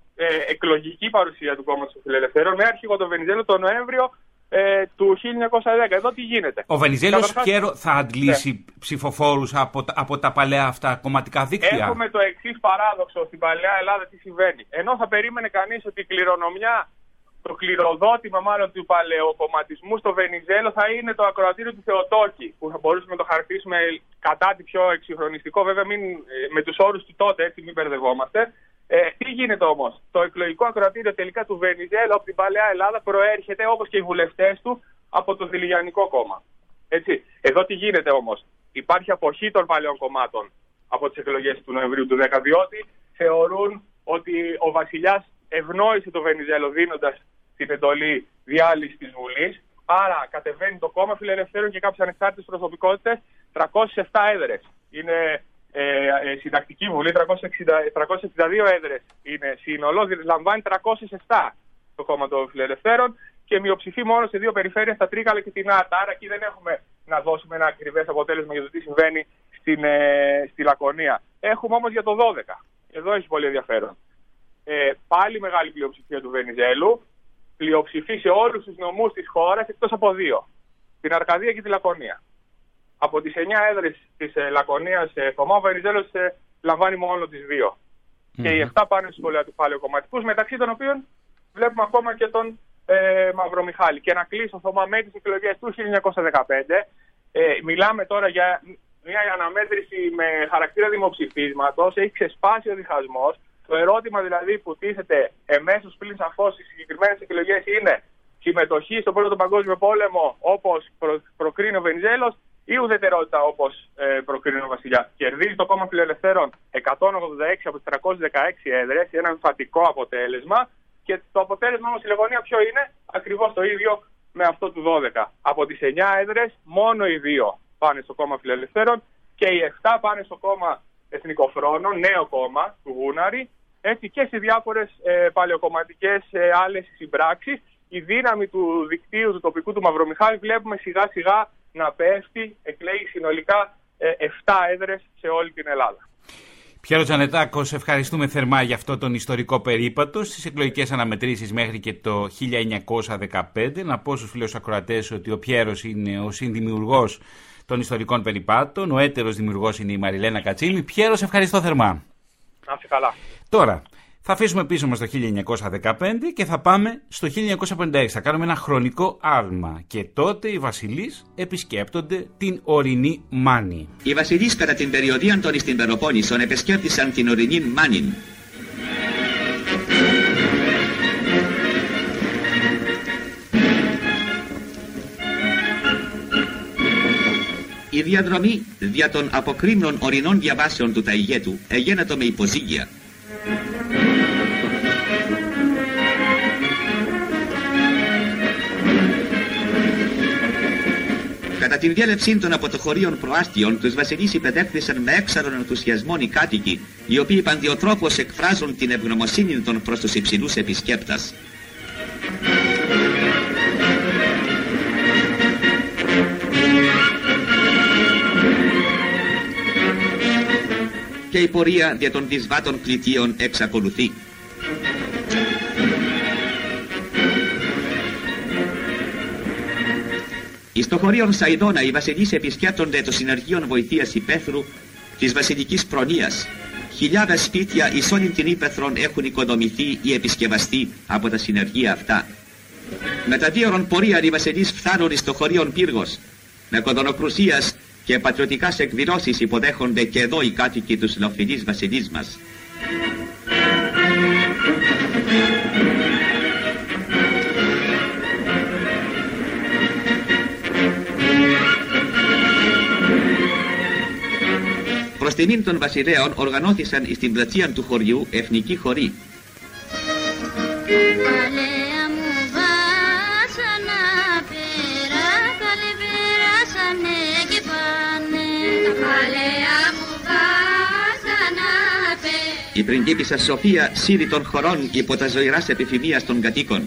εκλογική παρουσία του κόμματος των Φιλελευθέρων, με αρχηγό τον Βενιζέλο, τον Νοέμβριο του 1910. Εδώ τι γίνεται? Ο Βενιζέλος, Πιέρο, θα αντλήσει ψηφοφόρους από τα παλαιά αυτά κομματικά δίκτυα. Έχουμε το εξής παράδοξο στην παλαιά Ελλάδα, τι συμβαίνει. Ενώ θα περίμενε κανείς ότι η κληρονομιά, το κληροδότημα μάλλον του παλαιοκομματισμού στο Βενιζέλο θα είναι το ακροατήριο του Θεοτόκη, που θα μπορούσαμε να το χαρακτηρίσουμε κατά τη πιο εξυγχρονιστικό, βέβαια με τους όρους του τότε, έτσι μην μπερδευόμαστε. Τι γίνεται όμως? Το εκλογικό ακροατήριο τελικά του Βενιζέλο από την Παλαιά Ελλάδα προέρχεται, όπως και οι βουλευτές του, από το Δηλιγιανικό κόμμα. Έτσι. Εδώ τι γίνεται όμως? Υπάρχει αποχή των παλαιών κομμάτων από τις εκλογές του Νοεμβρίου του 10, διότι θεωρούν ότι ο βασιλιάς ευνόησε το Βενιζέλο δίνοντας την εντολή διάλυσης της Βουλής, Άρα κατεβαίνει το κόμμα Φιλελευθέρων και κάποιες ανεξάρτητες προσωπικότητες. 307 έδρες είναι συντακτική βουλή, 362 έδρες είναι σύνολο, δηλαδή λαμβάνει 307 το κόμμα των Φιλελευθέρων και μειοψηφεί μόνο σε δύο περιφέρειες, τα Τρίκαλα και την Άτα. Άρα εκεί δεν έχουμε να δώσουμε ένα ακριβές αποτέλεσμα για το τι συμβαίνει στη Λακωνία. Έχουμε όμως για το 12. Εδώ έχει πολύ ενδιαφέρον. Πάλι μεγάλη πλειοψηφία του Βενιζέλου. Πλειοψηφεί σε όλους τους νομούς της χώρας εκτός από δύο. Την Αρκαδία και τη Λακωνία. Από τις 9 έδρες της Λακωνίας, Θωμά, ο Βενιζέλος λαμβάνει μόνο τις δύο. Mm-hmm. Και οι 7 πάνε στους παλαιοκομματικούς, μεταξύ των οποίων βλέπουμε ακόμα και τον Μαυρομιχάλη. Και να κλείσω, Θωμά, με τις εκλογές του 1915. Μιλάμε τώρα για μια αναμέτρηση με χαρακτήρα δημοψηφίσματος. Έχει ξεσπάσει ο διχασμός. Το ερώτημα δηλαδή που τίθεται εμέσως πλην σαφώς στις συγκεκριμένες εκλογές είναι συμμετοχή στον Πρώτο Παγκόσμιο Πόλεμο όπως προκρίνει ο Βενιζέλος ή ουδετερότητα όπως προκρίνει ο Βασιλιάς. Κερδίζει το κόμμα Φιλελευθέρων 186 από τις 316 έδρες, ένα εμφατικό αποτέλεσμα και το αποτέλεσμα όμως στη Λεβωνία ποιο είναι? Ακριβώς το ίδιο με αυτό του 12. Από τις 9 έδρες μόνο οι 2 πάνε στο κόμμα Φιλελευθέρων και οι 7 πάνε στο κόμμα Εθνικοφρόνο, νέο κόμμα του Γούναρη, έτσι και σε διάφορες παλαιοκομματικές άλλες συμπράξεις. Η δύναμη του δικτύου του τοπικού του Μαυρομιχάλη βλέπουμε σιγά σιγά να πέφτει, εκλέγει συνολικά 7 έδρες σε όλη την Ελλάδα. Πιέρο Τζανετάκο, σε ευχαριστούμε θερμά για αυτό τον ιστορικό περίπατο στις εκλογικές αναμετρήσεις μέχρι και το 1915. Να πω στους φίλους ακροατές ότι ο Πιέρος είναι ο συνδημιουργός των ιστορικών περιπάτων, ο έτερος δημιουργός είναι η Μαριλένα Κατσίλη. Πιέρο, σε ευχαριστώ θερμά. Να είσαι καλά. Τώρα, θα αφήσουμε πίσω μας το 1915 και θα πάμε στο 1956. Θα κάνουμε ένα χρονικό άλμα. Και τότε οι βασιλείς επισκέπτονται την ορεινή Μάνη. Οι βασιλείς κατά την περιοδία των στην Πελοπόννησον επισκέπτησαν την ορεινή Μάνη. Η διαδρομή δια των αποκρίμνων ορεινών διαβάσεων του Ταϊγέτου εγένατο με υποζύγια. Κατά την διέλευση των αποτοχωρίων προάστιων, τους βασιλείς υπεδέχθησαν με έξαρον ενθουσιασμόν οι κάτοικοι, οι οποίοι παντιοτρόπως εκφράζουν την ευγνωμοσύνη των προς τους υψηλούς επισκέπτας. Και η πορεία δια των δυσβάτων κλητίων εξακολουθεί. Εις το χωρίον Σαϊδόνα οι βασιλείς επισκέπτονται το συνεργείον βοηθείας υπαίθρου της βασιλικής προνοίας. Χιλιάδες σπίτια εις όλη την ύπαιθρον έχουν οικοδομηθεί ή επισκευαστεί από τα συνεργεία αυτά. Μετά δύο ώρων πορεία οι βασιλείς φθάνουν εις το χωρίον Πύργος. Με κοδωνοκρουσίας και πατριωτικάς εκδηλώσεις υποδέχονται και εδώ οι κάτοικοι του συνοφιλής βασιλείς μας. Προς τιμήν των βασιλέων οργανώθησαν στην πλατεία του χωριού εθνική χορή. Η πριγκίπισσα Σοφία σύρει των χωρών υπό τα ζωηράς επιθυμίας των κατοίκων.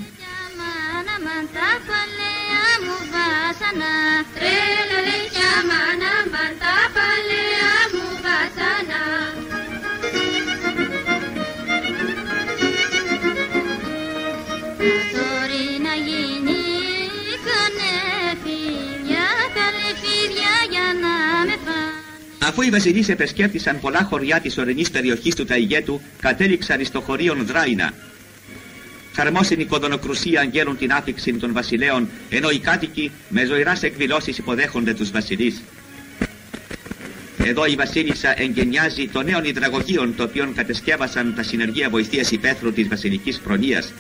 Αφού οι βασιλείς επισκέπτησαν πολλά χωριά της ορεινής περιοχής του Ταϊγέτου, κατέληξαν στο χωρίον Δράινα. Χαρμόσυνη κοδωνοκρουσία αγγέλουν την άφηξη των βασιλέων, ενώ οι κάτοικοι με ζωηράς εκδηλώσεις υποδέχονται τους βασιλείς. Εδώ η βασίλισσα εγκαινιάζει το νέο υδραγωγείο, το οποίο κατεσκεύασαν τα συνεργεία βοηθείας υπαίθρου της βασιλικής προνοίας.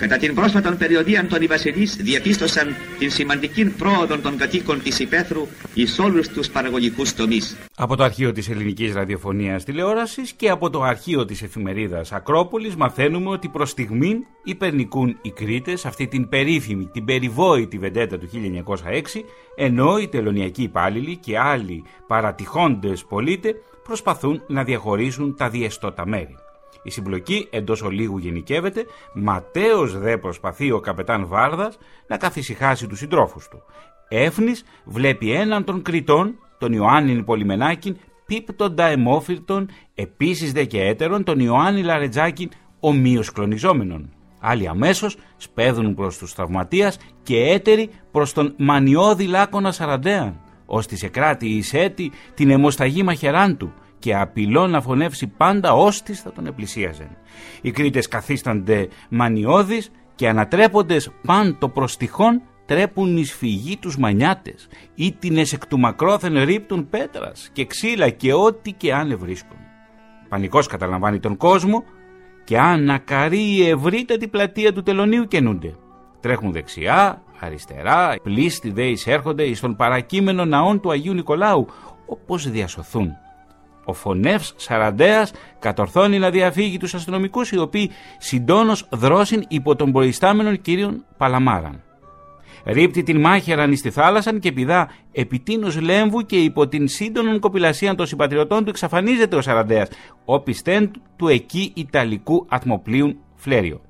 Κατά την πρόσφατα περιοδία των οι βασιλείς διαπίστωσαν την σημαντική πρόοδο των κατοίκων της υπαίθρου εις όλους τους παραγωγικούς τομείς. Από το αρχείο της Ελληνικής Ραδιοφωνίας Τηλεόρασης και από το αρχείο της εφημερίδας Ακρόπολης μαθαίνουμε ότι προς στιγμήν υπερνικούν οι Κρήτες, αυτή την περίφημη, την περιβόητη βεντέτα του 1906, ενώ οι τελωνιακοί υπάλληλοι και άλλοι παρατυχόντες πολίτες προσπαθούν να διαχωρίσουν τα διεστώτα μέρη. Η συμπλοκή εντός ολίγου γενικεύεται, ματέως δε προσπαθεί ο καπετάν Βάρδας να καθησυχάσει τους συντρόφους του. Έφνης βλέπει έναν των Κρητών, τον Ιωάννη Πολιμενάκη, πίπτοντα αιμόφυρτον, επίσης δε και έτερον, τον Ιωάννη Λαριτζάκη, ομοίως κλονιζόμενον. Άλλοι αμέσως σπέδουν προς τους τραυματίας και έτεροι προς τον μανιώδη Λάκονα Σαραντέα, ώστε σε κράτη εισέτη την αιμοσταγή μαχεράντου και απειλώ να φωνεύσει πάντα όστις θα τον επλησίαζεν. Οι Κρήτες καθίστανται μανιώδεις και ανατρέποντες πάντο προς τυχόν τρέπουν εις φυγή τους μανιάτες, ήτινες εκ του μακρόθεν ρίπτουν πέτρας και ξύλα και ό,τι και αν ευρίσκουν. Πανικός καταλαμβάνει τον κόσμο και ανακαρεί η ευρύτατη πλατεία του τελωνίου καινούνται. Τρέχουν δεξιά, αριστερά, πλήστη δε εισέρχονται εις τον παρακείμενο ναών του Αγίου Νικολάου, όπως διασωθούν. Ο φωνεύς Σαραντέας κατορθώνει να διαφύγει τους αστυνομικούς, οι οποίοι συντόνως δρόσιν υπό τον προϊστάμενον κύριον Παλαμάραν. Ρίπτει την μάχεραν εις τη θάλασσαν και πηδά επιτείνους λέμβου και υπό την σύντονον κοπηλασίαν των συμπατριωτών του εξαφανίζεται ο Σαραντέας, όπισθεν του εκεί Ιταλικού ατμοπλίουν Φλέριο.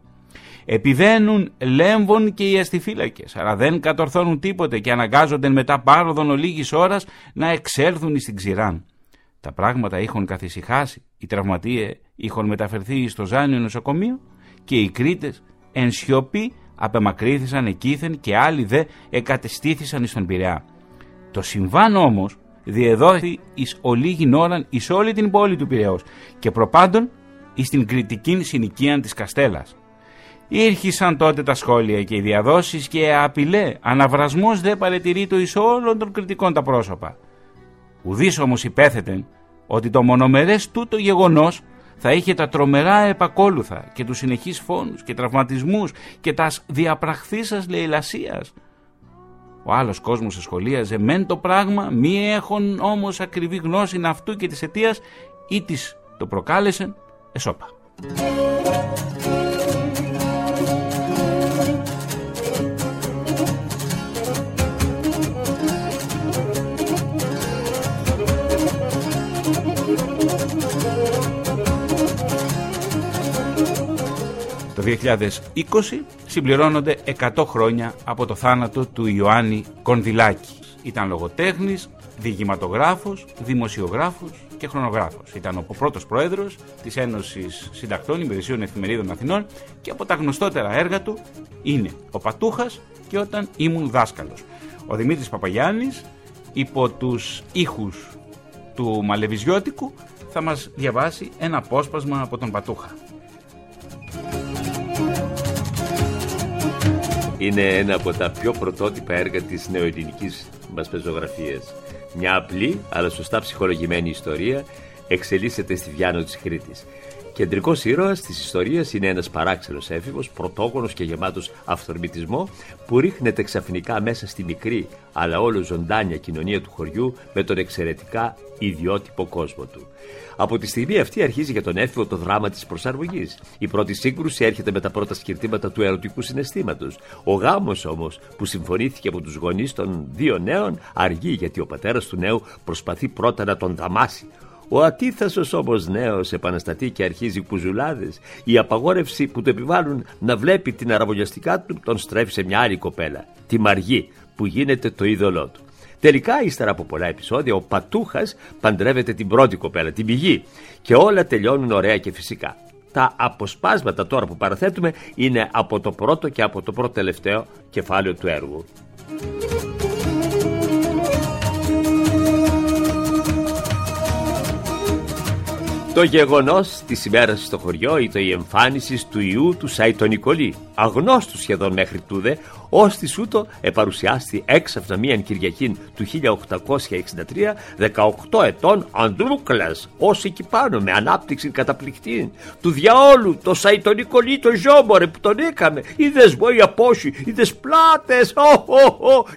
Επιδένουν λέμβων και οι αστιφύλακες, αλλά δεν κατορθώνουν τίποτε και αναγκάζονται μετά πάροδον ολίγης ώρας να εξέλθουν εις την ξηράν. Τα πράγματα είχαν καθησυχάσει, οι τραυματίες είχαν μεταφερθεί στο Ζάνιο νοσοκομείο και οι Κρήτες εν σιωπή απεμακρύθησαν εκείθεν και άλλοι δε εκατεστήθησαν εις τον Πειραιά. Το συμβάν όμως διεδόθη εις ολίγην ώραν εις όλη την πόλη του Πειραιώς και προπάντων εις την κρητικήν συνοικίαν της Καστέλας. Ήρχισαν τότε τα σχόλια και οι διαδόσεις και απειλέ, αναβρασμός δε παρετηρείτο εις όλων των κριτικών τα πρόσωπα. Ουδής όμως υπέθετε ότι το μονομερές τούτο γεγονός θα είχε τα τρομερά επακόλουθα και τους συνεχείς φόνους και τραυματισμούς και τας διαπραχθήσας λαιλασίας. Ο άλλος κόσμος ασχολίαζε μεν το πράγμα, μη έχων όμως ακριβή γνώση αυτού και της αιτίας ή της το προκάλεσεν εσώπα. Το 2020 συμπληρώνονται 100 χρόνια από το θάνατο του Ιωάννη Κονδυλάκη. Ήταν λογοτέχνης, διηγηματογράφος, δημοσιογράφος και χρονογράφος. Ήταν ο πρώτος πρόεδρος της Ένωσης Συντακτών Υπηρεσίων Εφημερίδων Αθηνών και από τα γνωστότερα έργα του είναι ο Πατούχας και όταν ήμουν δάσκαλος. Ο Δημήτρης Παπαγιάννης υπό τους ήχους του Μαλεβιζιώτικου θα μας διαβάσει ένα απόσπασμα από τον Πατούχα. Είναι ένα από τα πιο πρωτότυπα έργα της νεοελληνικής μας πεζογραφίας. Μια απλή, αλλά σωστά ψυχολογημένη ιστορία εξελίσσεται στη Βιάνο της Κρήτης. Κεντρικός ήρωας της ιστορίας είναι ένας παράξενος έφηβος, πρωτόγονος και γεμάτος αυθορμητισμό, που ρίχνεται ξαφνικά μέσα στη μικρή, αλλά όλο ζωντάνια κοινωνία του χωριού με τον εξαιρετικά ιδιότυπο κόσμο του. Από τη στιγμή αυτή αρχίζει για τον έφηβο το δράμα της προσαρμογής. Η πρώτη σύγκρουση έρχεται με τα πρώτα σκυρτήματα του ερωτικού συναισθήματος. Ο γάμος όμως που συμφωνήθηκε από τους γονείς των δύο νέων αργεί γιατί ο πατέρας του νέου προσπαθεί πρώτα να τον δαμάσει. Ο ατίθασος όμως νέος επαναστατεί και αρχίζει κουζουλάδες. Η απαγόρευση που του επιβάλλουν να βλέπει την αραβωνιαστικά του τον στρέφει σε μια άλλη κοπέλα, τη Μαργή, που γίνεται το είδωλό του. Τελικά, ύστερα από πολλά επεισόδια, ο Πατούχας παντρεύεται την πρώτη κοπέλα, την Πηγή, και όλα τελειώνουν ωραία και φυσικά. Τα αποσπάσματα τώρα που παραθέτουμε είναι από το πρώτο και από το πρώτο τελευταίο κεφάλαιο του έργου. Το γεγονός της ημέρας στο χωριό ήταν η εμφάνιση του ιού του Σαϊτονικολή, αγνώστου σχεδόν μέχρι τούδε, ως της ούτω επαρουσιάστη έξαφνα μίαν Κυριακήν του 1863, 18 ετών Ανδρούκλας, ως εκεί πάνω με ανάπτυξη καταπληκτή. Του διαόλου το Σαϊτονικολή το ζώμορε που τον έκαμε, είδες βόη απόση, είδες πλάτες,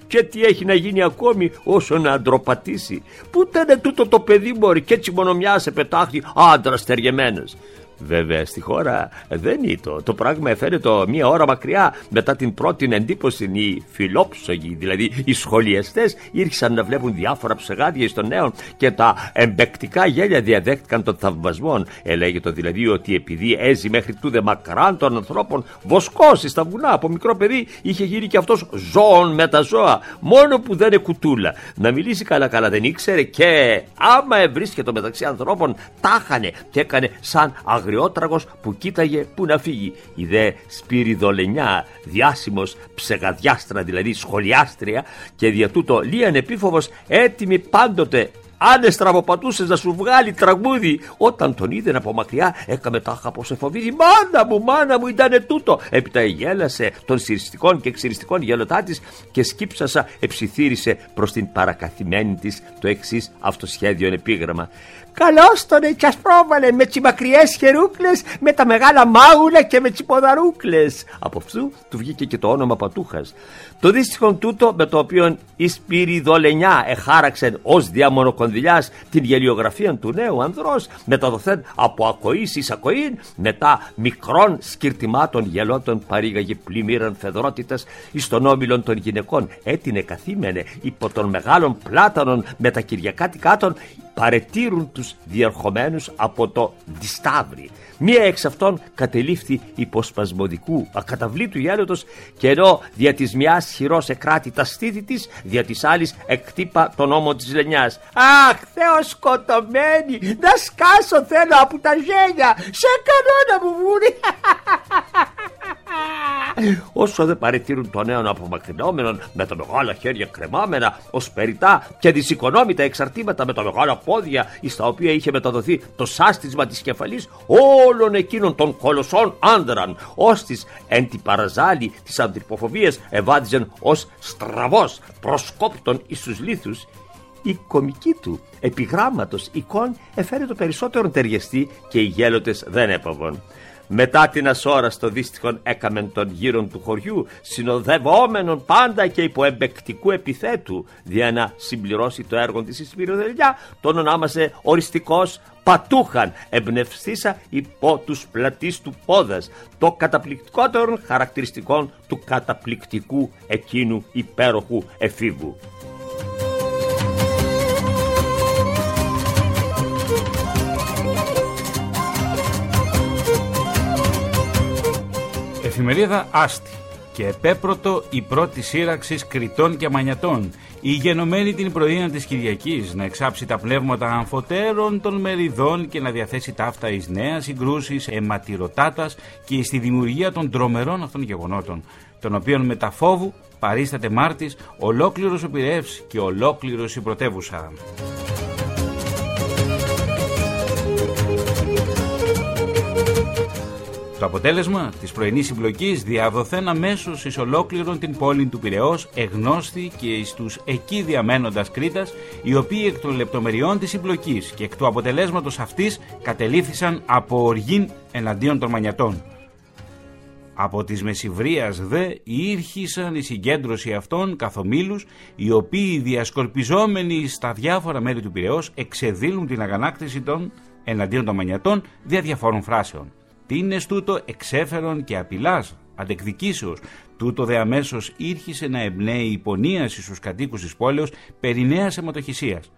και τι έχει να γίνει ακόμη όσο να αντροπατήσει. Πού ήταν τούτο το παιδί μωρή και έτσι μονομιάσε πετάχτη άντρα στεργεμένος. Βέβαια στη χώρα δεν ήτο. Το πράγμα εφαίνεται μία ώρα μακριά μετά την πρώτη εντύπωση. Οι φιλόψογοι, δηλαδή οι σχολιαστές, ήρξαν να βλέπουν διάφορα ψεγάδια εις των νέων και τα εμπεκτικά γέλια διαδέχτηκαν των θαυμασμών. Ελέγεται δηλαδή ότι επειδή έζει μέχρι τούδε μακράν των ανθρώπων βοσκώσει στα βουνά από μικρό παιδί, είχε γίνει και αυτός ζώων με τα ζώα. Μόνο που δεν είναι κουτούλα. Να μιλήσει καλά δεν ήξερε και άμα ευρίσκεται μεταξύ ανθρώπων τάχανε και έκανε σαν αγριό. Που κοίταγε που να φύγει. Η δε Σπυριδολενιά, διάσημος ψεγαδιάστρα, δηλαδή σχολιάστρια, και δια τούτο λίαν επίφοβος, έτοιμη πάντοτε άνε στραβοπατούσες να σου βγάλει τραγούδι. Όταν τον είδε από μακριά, έκαμε τάχα πως εφοβίδι. Μάνα μου, μάνα μου, ήτανε τούτο. Έπειτα γέλασε των συριστικών και εξυριστικών γελωτά της και σκύψασα εψιθύρισε προς την παρακαθημένη της το εξής αυτοσχέδιον επίγραμμα. Καλώς τον έτσι ασπρόβαλε με τις μακριές χερούκλες, με τα μεγάλα μάγουλα και με τις ποδαρούκλες. Από αυτού του βγήκε και το όνομα Πατούχας. Το δύστιχον τούτο με το οποίο η Σπυριδολενιά εχάραξεν ως διαμονοκονδυλιάς την γελιογραφία του νέου ανδρός, μεταδοθέν από ακοής εις ακοήν, μετά μικρών σκυρτημάτων γελότων παρήγαγε πλημμύραν φεδρότητας εις τον όμιλον των γυναικών. Έτεινε καθήμενε υπό των μεγάλων πλάτανων με τα κυριακάτικάτων, παρετήρουν τους διερχομένους από το δισταύρι. Μία εξ αυτών κατελήφθη υποσπασμωδικού ακαταβλήτου γέλωτος και ενώ δια της μιας χειρός εκράτη τα στήθη της, δια της άλλης εκτύπα τον ώμο της Λενιάς. Αχ, Θεός σκοτωμένη, να σκάσω θέλω από τα γένια, σε κανόνα μου βούρη. Όσο δε παρετήρουν των νέων απομακρυνόμενων με τα μεγάλα χέρια κρεμάμενα ως περιτά και δυσοικονόμητα εξαρτήματα με τα μεγάλα πόδια εις τα οποία είχε μεταδοθεί το σάστισμα της κεφαλής όλων εκείνων των κολοσσών άνδραν, ως της εν τη παραζάλη της αντιποφοβίας ευάδιζαν ως στραβός προσκόπτων εις τους λίθους. Η κομική του επιγράμματος εικόν εφέρει το περισσότερο ταιριαστή και οι γέλωτες δεν έπαβαν. Μετά την ασόρα στο δύστιχον έκαμεν των γύρων του χωριού, συνοδευόμενον πάντα και υπό εμπεκτικού επιθέτου, δια να συμπληρώσει το έργο της η Σπυριδελιά, τον ονάμασε οριστικός Πατούχαν, εμπνευστήσα υπό τους πλατείς του πόδας, το καταπληκτικότερον χαρακτηριστικών του καταπληκτικού εκείνου υπέροχου εφήβου. Εφημερίδα Άστη και επέπρωτο η πρώτη σύραξη Κρητών και Μανιατών, η γενομένη την πρωίνα της Κυριακής να εξάψει τα πνεύματα αμφωτέρων των μεριδών και να διαθέσει ταύτα εις νέας συγκρούσης, αιματηροτάτας και στη δημιουργία των τρομερών αυτών γεγονότων, των οποίων μετά φόβου παρίσταται μάρτης ολόκληρος ο Πειραιεύς και ολόκληρος η πρωτεύουσα. Το αποτέλεσμα της πρωινής συμπλοκής διαδοθέν αμέσως εις ολόκληρον την πόλη του Πειραιώς, εγνώστη και εις τους εκεί διαμένοντας Κρήτας, οι οποίοι εκ των λεπτομεριών της συμπλοκής και εκ του αποτελέσματος αυτής κατελήφθησαν από οργήν εναντίον των Μανιατών. Από της μεσηβρίας δε ήρχισαν η συγκέντρωση αυτών καθομήλους, οι οποίοι διασκορπιζόμενοι στα διάφορα μέρη του Πειραιώς εξεδήλουν την αγανάκτηση των εναντίον των Μανιατών δια διαφόρων φράσεων. Τι είναι στούτο εξέφερον και απειλάς, αντεκδικήσεως, τούτο δε αμέσως ήρχισε να εμπνέει υπονίαση στους κατοίκους της πόλεως περί νέας αιματοχυσίας.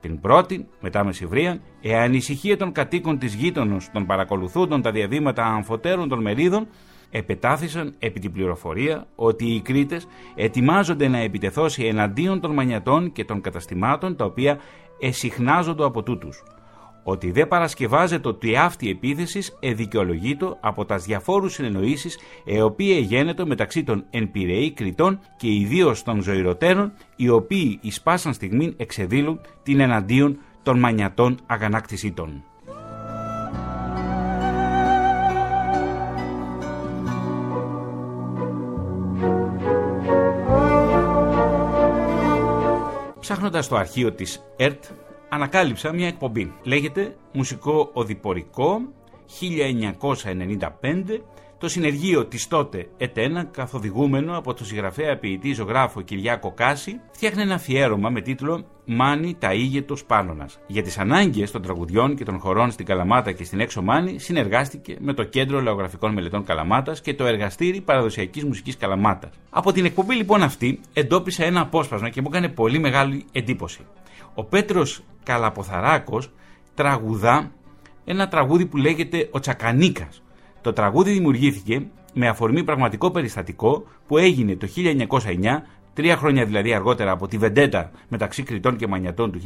Την πρώτη, μετά μεσηβρίαν, η ανησυχία των κατοίκων της γείτονος των παρακολουθούντων τα διαδήματα αμφωτέρων των μερίδων, επετάθησαν επί την πληροφορία ότι οι Κρήτες ετοιμάζονται να επιτεθώσει εναντίον των Μανιατών και των καταστημάτων τα οποία εσυχνάζονται από τούτους. Ότι δεν παρασκευάζεται ότι αυτή η επίθεση εδικαιολογείται από τα διαφόρους συνεννοήσεις οποία γένετο μεταξύ των εν Πειραιεί Κρητών και ιδίως των ζωηροτέρων, οι οποίοι εις πάσαν στιγμήν εξεδήλουν την εναντίον των Μανιατών αγανάκτησίτων. ψάχνοντας το αρχείο της ΕΡΤ, ανακάλυψα μια εκπομπή. Λέγεται «Μουσικό Οδηπορικό 1995», το συνεργείο της τότε ΕΤΕΝΑ, καθοδηγούμενο από το συγγραφέα, ποιητή, ζωγράφο Κυριάκο Κάση, φτιάχνει ένα αφιέρωμα με τίτλο «Μάνη Ταΐγετος Πάνωνας». Για τις ανάγκες των τραγουδιών και των χωρών στην Καλαμάτα και στην Έξω Μάνη, συνεργάστηκε με το Κέντρο Λαογραφικών Μελετών Καλαμάτας και το Εργαστήρι Παραδοσιακής Μουσικής Καλαμάτας. Από την εκπομπή λοιπόν αυτή, εντόπισα ένα απόσπασμα και μου έκανε πολύ μεγάλη εντύπωση. Ο Πέτρος Καλαποθαράκος τραγουδά ένα τραγούδι που λέγεται «Ο Τσακανίκας». Το τραγούδι δημιουργήθηκε με αφορμή πραγματικό περιστατικό που έγινε το 1909, 3 χρόνια δηλαδή αργότερα από τη βεντέτα μεταξύ Κρητών και Μανιατών του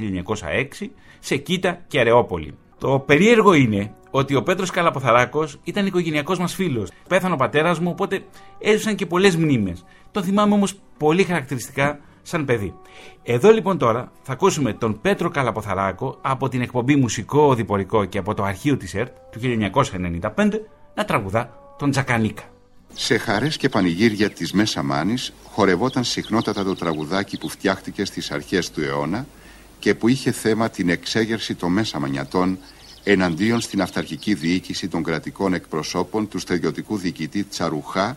1906, σε Κίτα και Αρεόπολη. Το περίεργο είναι ότι ο Πέτρος Καλαποθαράκος ήταν οικογενειακός μας φίλος. Πέθανε ο πατέρας μου, οπότε έζησαν και πολλές μνήμες. Τον θυμάμαι όμως πολύ χαρακτηριστικά σαν παιδί. Εδώ λοιπόν τώρα θα ακούσουμε τον Πέτρο Καλαποθαράκο από την εκπομπή Μουσικό Οδηπορικό και από το αρχείο της ΕΡΤ του 1995. Να τραγουδά τον Τσακανίκα. Σε χαρές και πανηγύρια της Μέσα Μάνης χορευόταν συχνότατα το τραγουδάκι που φτιάχτηκε στις αρχές του αιώνα και που είχε θέμα την εξέγερση των Μέσα Μανιατών εναντίον στην αυταρχική διοίκηση των κρατικών εκπροσώπων, του στρατιωτικού διοικητή Τσαρουχά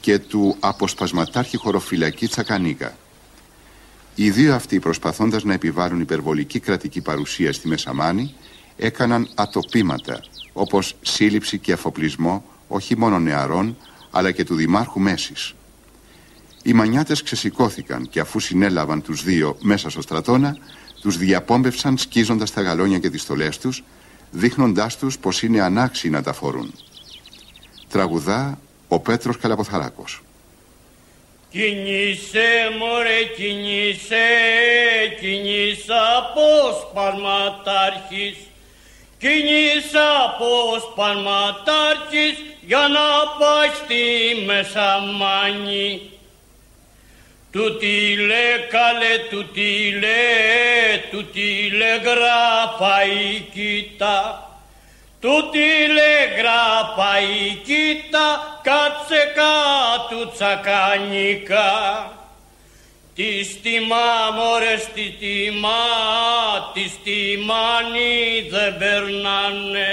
και του αποσπασματάρχη χωροφυλακή Τσακανίκα. Οι δύο αυτοί, προσπαθώντας να επιβάλλουν υπερβολική κρατική παρουσία στη Μέσα Μάνη, έκαναν ατοπήματα, όπως σύλληψη και αφοπλισμό όχι μόνο νεαρών αλλά και του δημάρχου Μέσης. Οι Μανιάτες ξεσηκώθηκαν και αφού συνέλαβαν τους δύο μέσα στο στρατόνα, τους διαπόμπευσαν σκίζοντας τα γαλόνια και τις στολές τους, δείχνοντάς τους πως είναι ανάξιοι να τα φορούν. Τραγουδά ο Πέτρος Καλαποθαράκος. Κινήσε μωρέ κινήσε, κινήσα αποσπασματάρχης, κινήσα αποσπασματάρχης για να πάει στη Μέσα Μάνη. Τούτη λέ καλέ, τούτη λέ γράφα η Κίτα, τούτη λέ γράφα η Κίτα, κάτσε κάτου Τσακανίκα. Τη στιμά μωρέ στη τιμά, τη στιμάνι δεν περνάνε,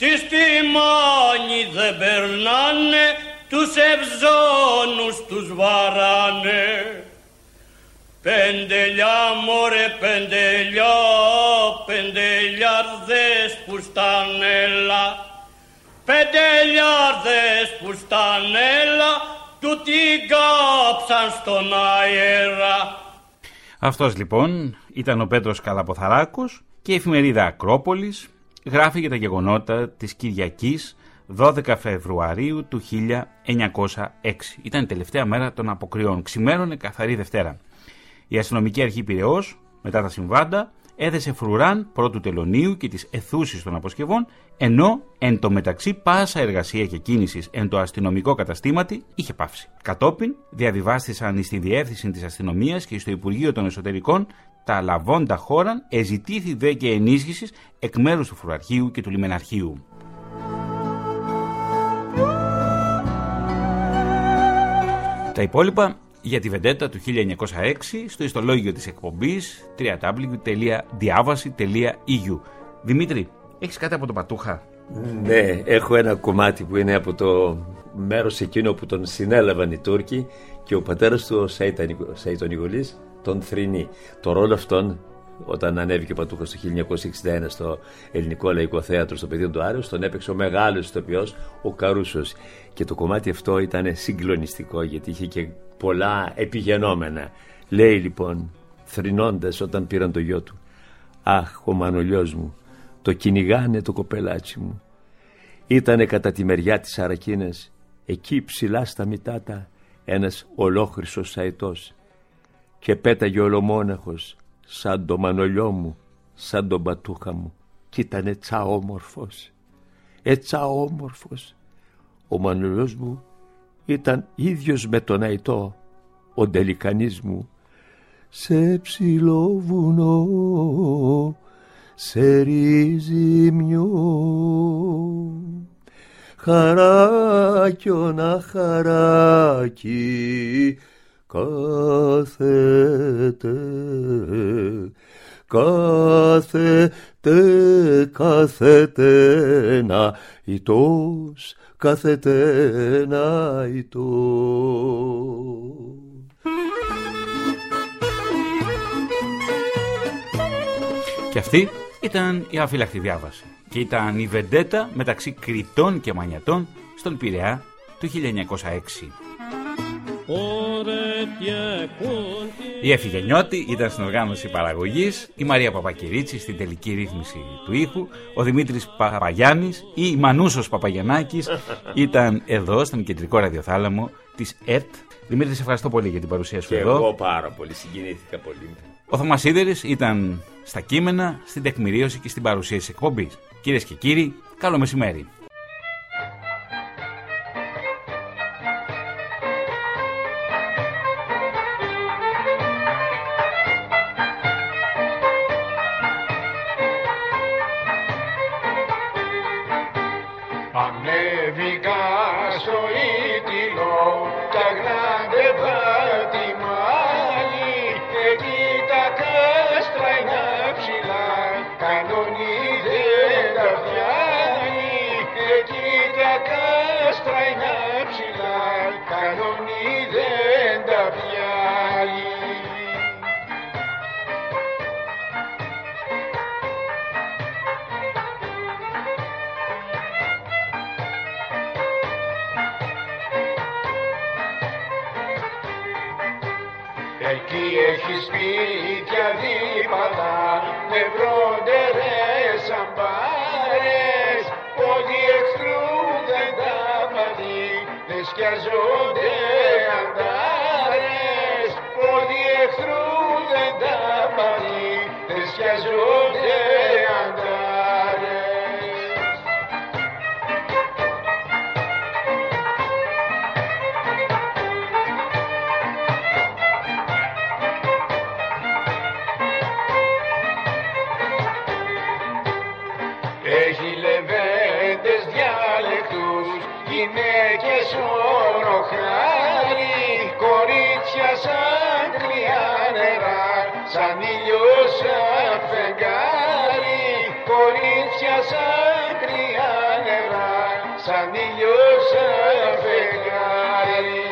τη στιμάνι δεν περνάνε, τους ευζώνους τους βαράνε. Πεντελιά μωρέ πεντελιά, πεντελιάρδες που στα νέλα, πεντελιάρδες που στα νέλα, του την κάψαν στον αέρα. Αυτός λοιπόν ήταν ο Πέτρος Καλαποθαράκος και η εφημερίδα Ακρόπολης γράφει για τα γεγονότα της Κυριακής 12 Φεβρουαρίου του 1906. Ήταν η τελευταία μέρα των αποκριών. Ξημέρωνε καθαρή Δευτέρα. Η αστυνομική αρχή Πειραιώς, μετά τα συμβάντα, έθεσε φρουράν πρώτου τελωνίου και της αιθούσης των αποσκευών, ενώ εν τω μεταξύ πάσα εργασία και κίνησης εν το αστυνομικό καταστήματι είχε πάυσει. Κατόπιν διαβιβάστησαν στη διεύθυνση της αστυνομίας και στο Υπουργείο των Εσωτερικών τα λαβώντα χώραν, εζητήθη δε και ενίσχυσης εκ μέρους του Φρουραρχείου και του Λιμεναρχείου. Τα υπόλοιπα για τη βεντέτα του 1906 στο ιστολόγιο της εκπομπής www.diavasi.eu. Δημήτρη, έχεις κάτι από τον Πατούχα? Ναι, έχω ένα κομμάτι που είναι από το μέρος εκείνο που τον συνέλαβαν οι Τούρκοι και ο πατέρας του, ο Σαϊτονιγολής, τον θρηνεί. Το ρόλο αυτόν, όταν ανέβηκε ο Πατούχας το 1961 στο Ελληνικό Λαϊκό Θέατρο στο Πεδίο του Άρεως, τον έπαιξε ο μεγάλος ηθοποιός, ο Καρούσος. Και το κομμάτι αυτό ήταν συγκλονιστικό γιατί είχε και πολλά επιγενόμενα. Λέει λοιπόν, θρηνώντας όταν πήραν το γιο του, «Αχ, ο Μανολιός μου, το κυνηγάνε το κοπελάτσι μου. Ήτανε κατά τη μεριά της Αρακίνας, εκεί ψηλά στα μητάτα, ένας ολόχρυσος σαετός. Και πέταγε ολομόναχος, σαν το Μανολιό μου, σαν τον Πατούχα μου, κι ήτανε τσαόμορφος. Τσαόμορφος. Ο Μανολιός μου ήταν ίδιος με τον αητό, ο ντελικανής μου. Σε ψηλό βουνό, σε ρίζιμιο, χαράκιονα χαράκι, Κάθεται να ητός, κάθεται να ητός. Και αυτή ήταν η αφύλακτη διάβαση και ήταν η βεντέτα μεταξύ Κρητών και Μανιατών στον Πειραιά του 1906. Η Έφη Γενιώτη ήταν στην οργάνωση παραγωγής, η Μαρία Παπακυρίση στην τελική ρύθμιση του ήχου, ο Δημήτρης Παπαγιάννης ή η Μανούσος Παπαγιαννάκης ήταν εδώ στον κεντρικό ραδιοθάλαμο της ΕΡΤ. Δημήτρη, σε ευχαριστώ πολύ για την παρουσία σου και εδώ. Εγώ πάρα πολύ, συγκινήθηκα πολύ. Ο Θωμάς Ίδερης ήταν στα κείμενα, στην τεκμηρίωση και στην παρουσία της εκπομπής. Κυρίες και κύριοι, καλό μεσημέρι. Σαν ήλιο σαν φεγγάρι.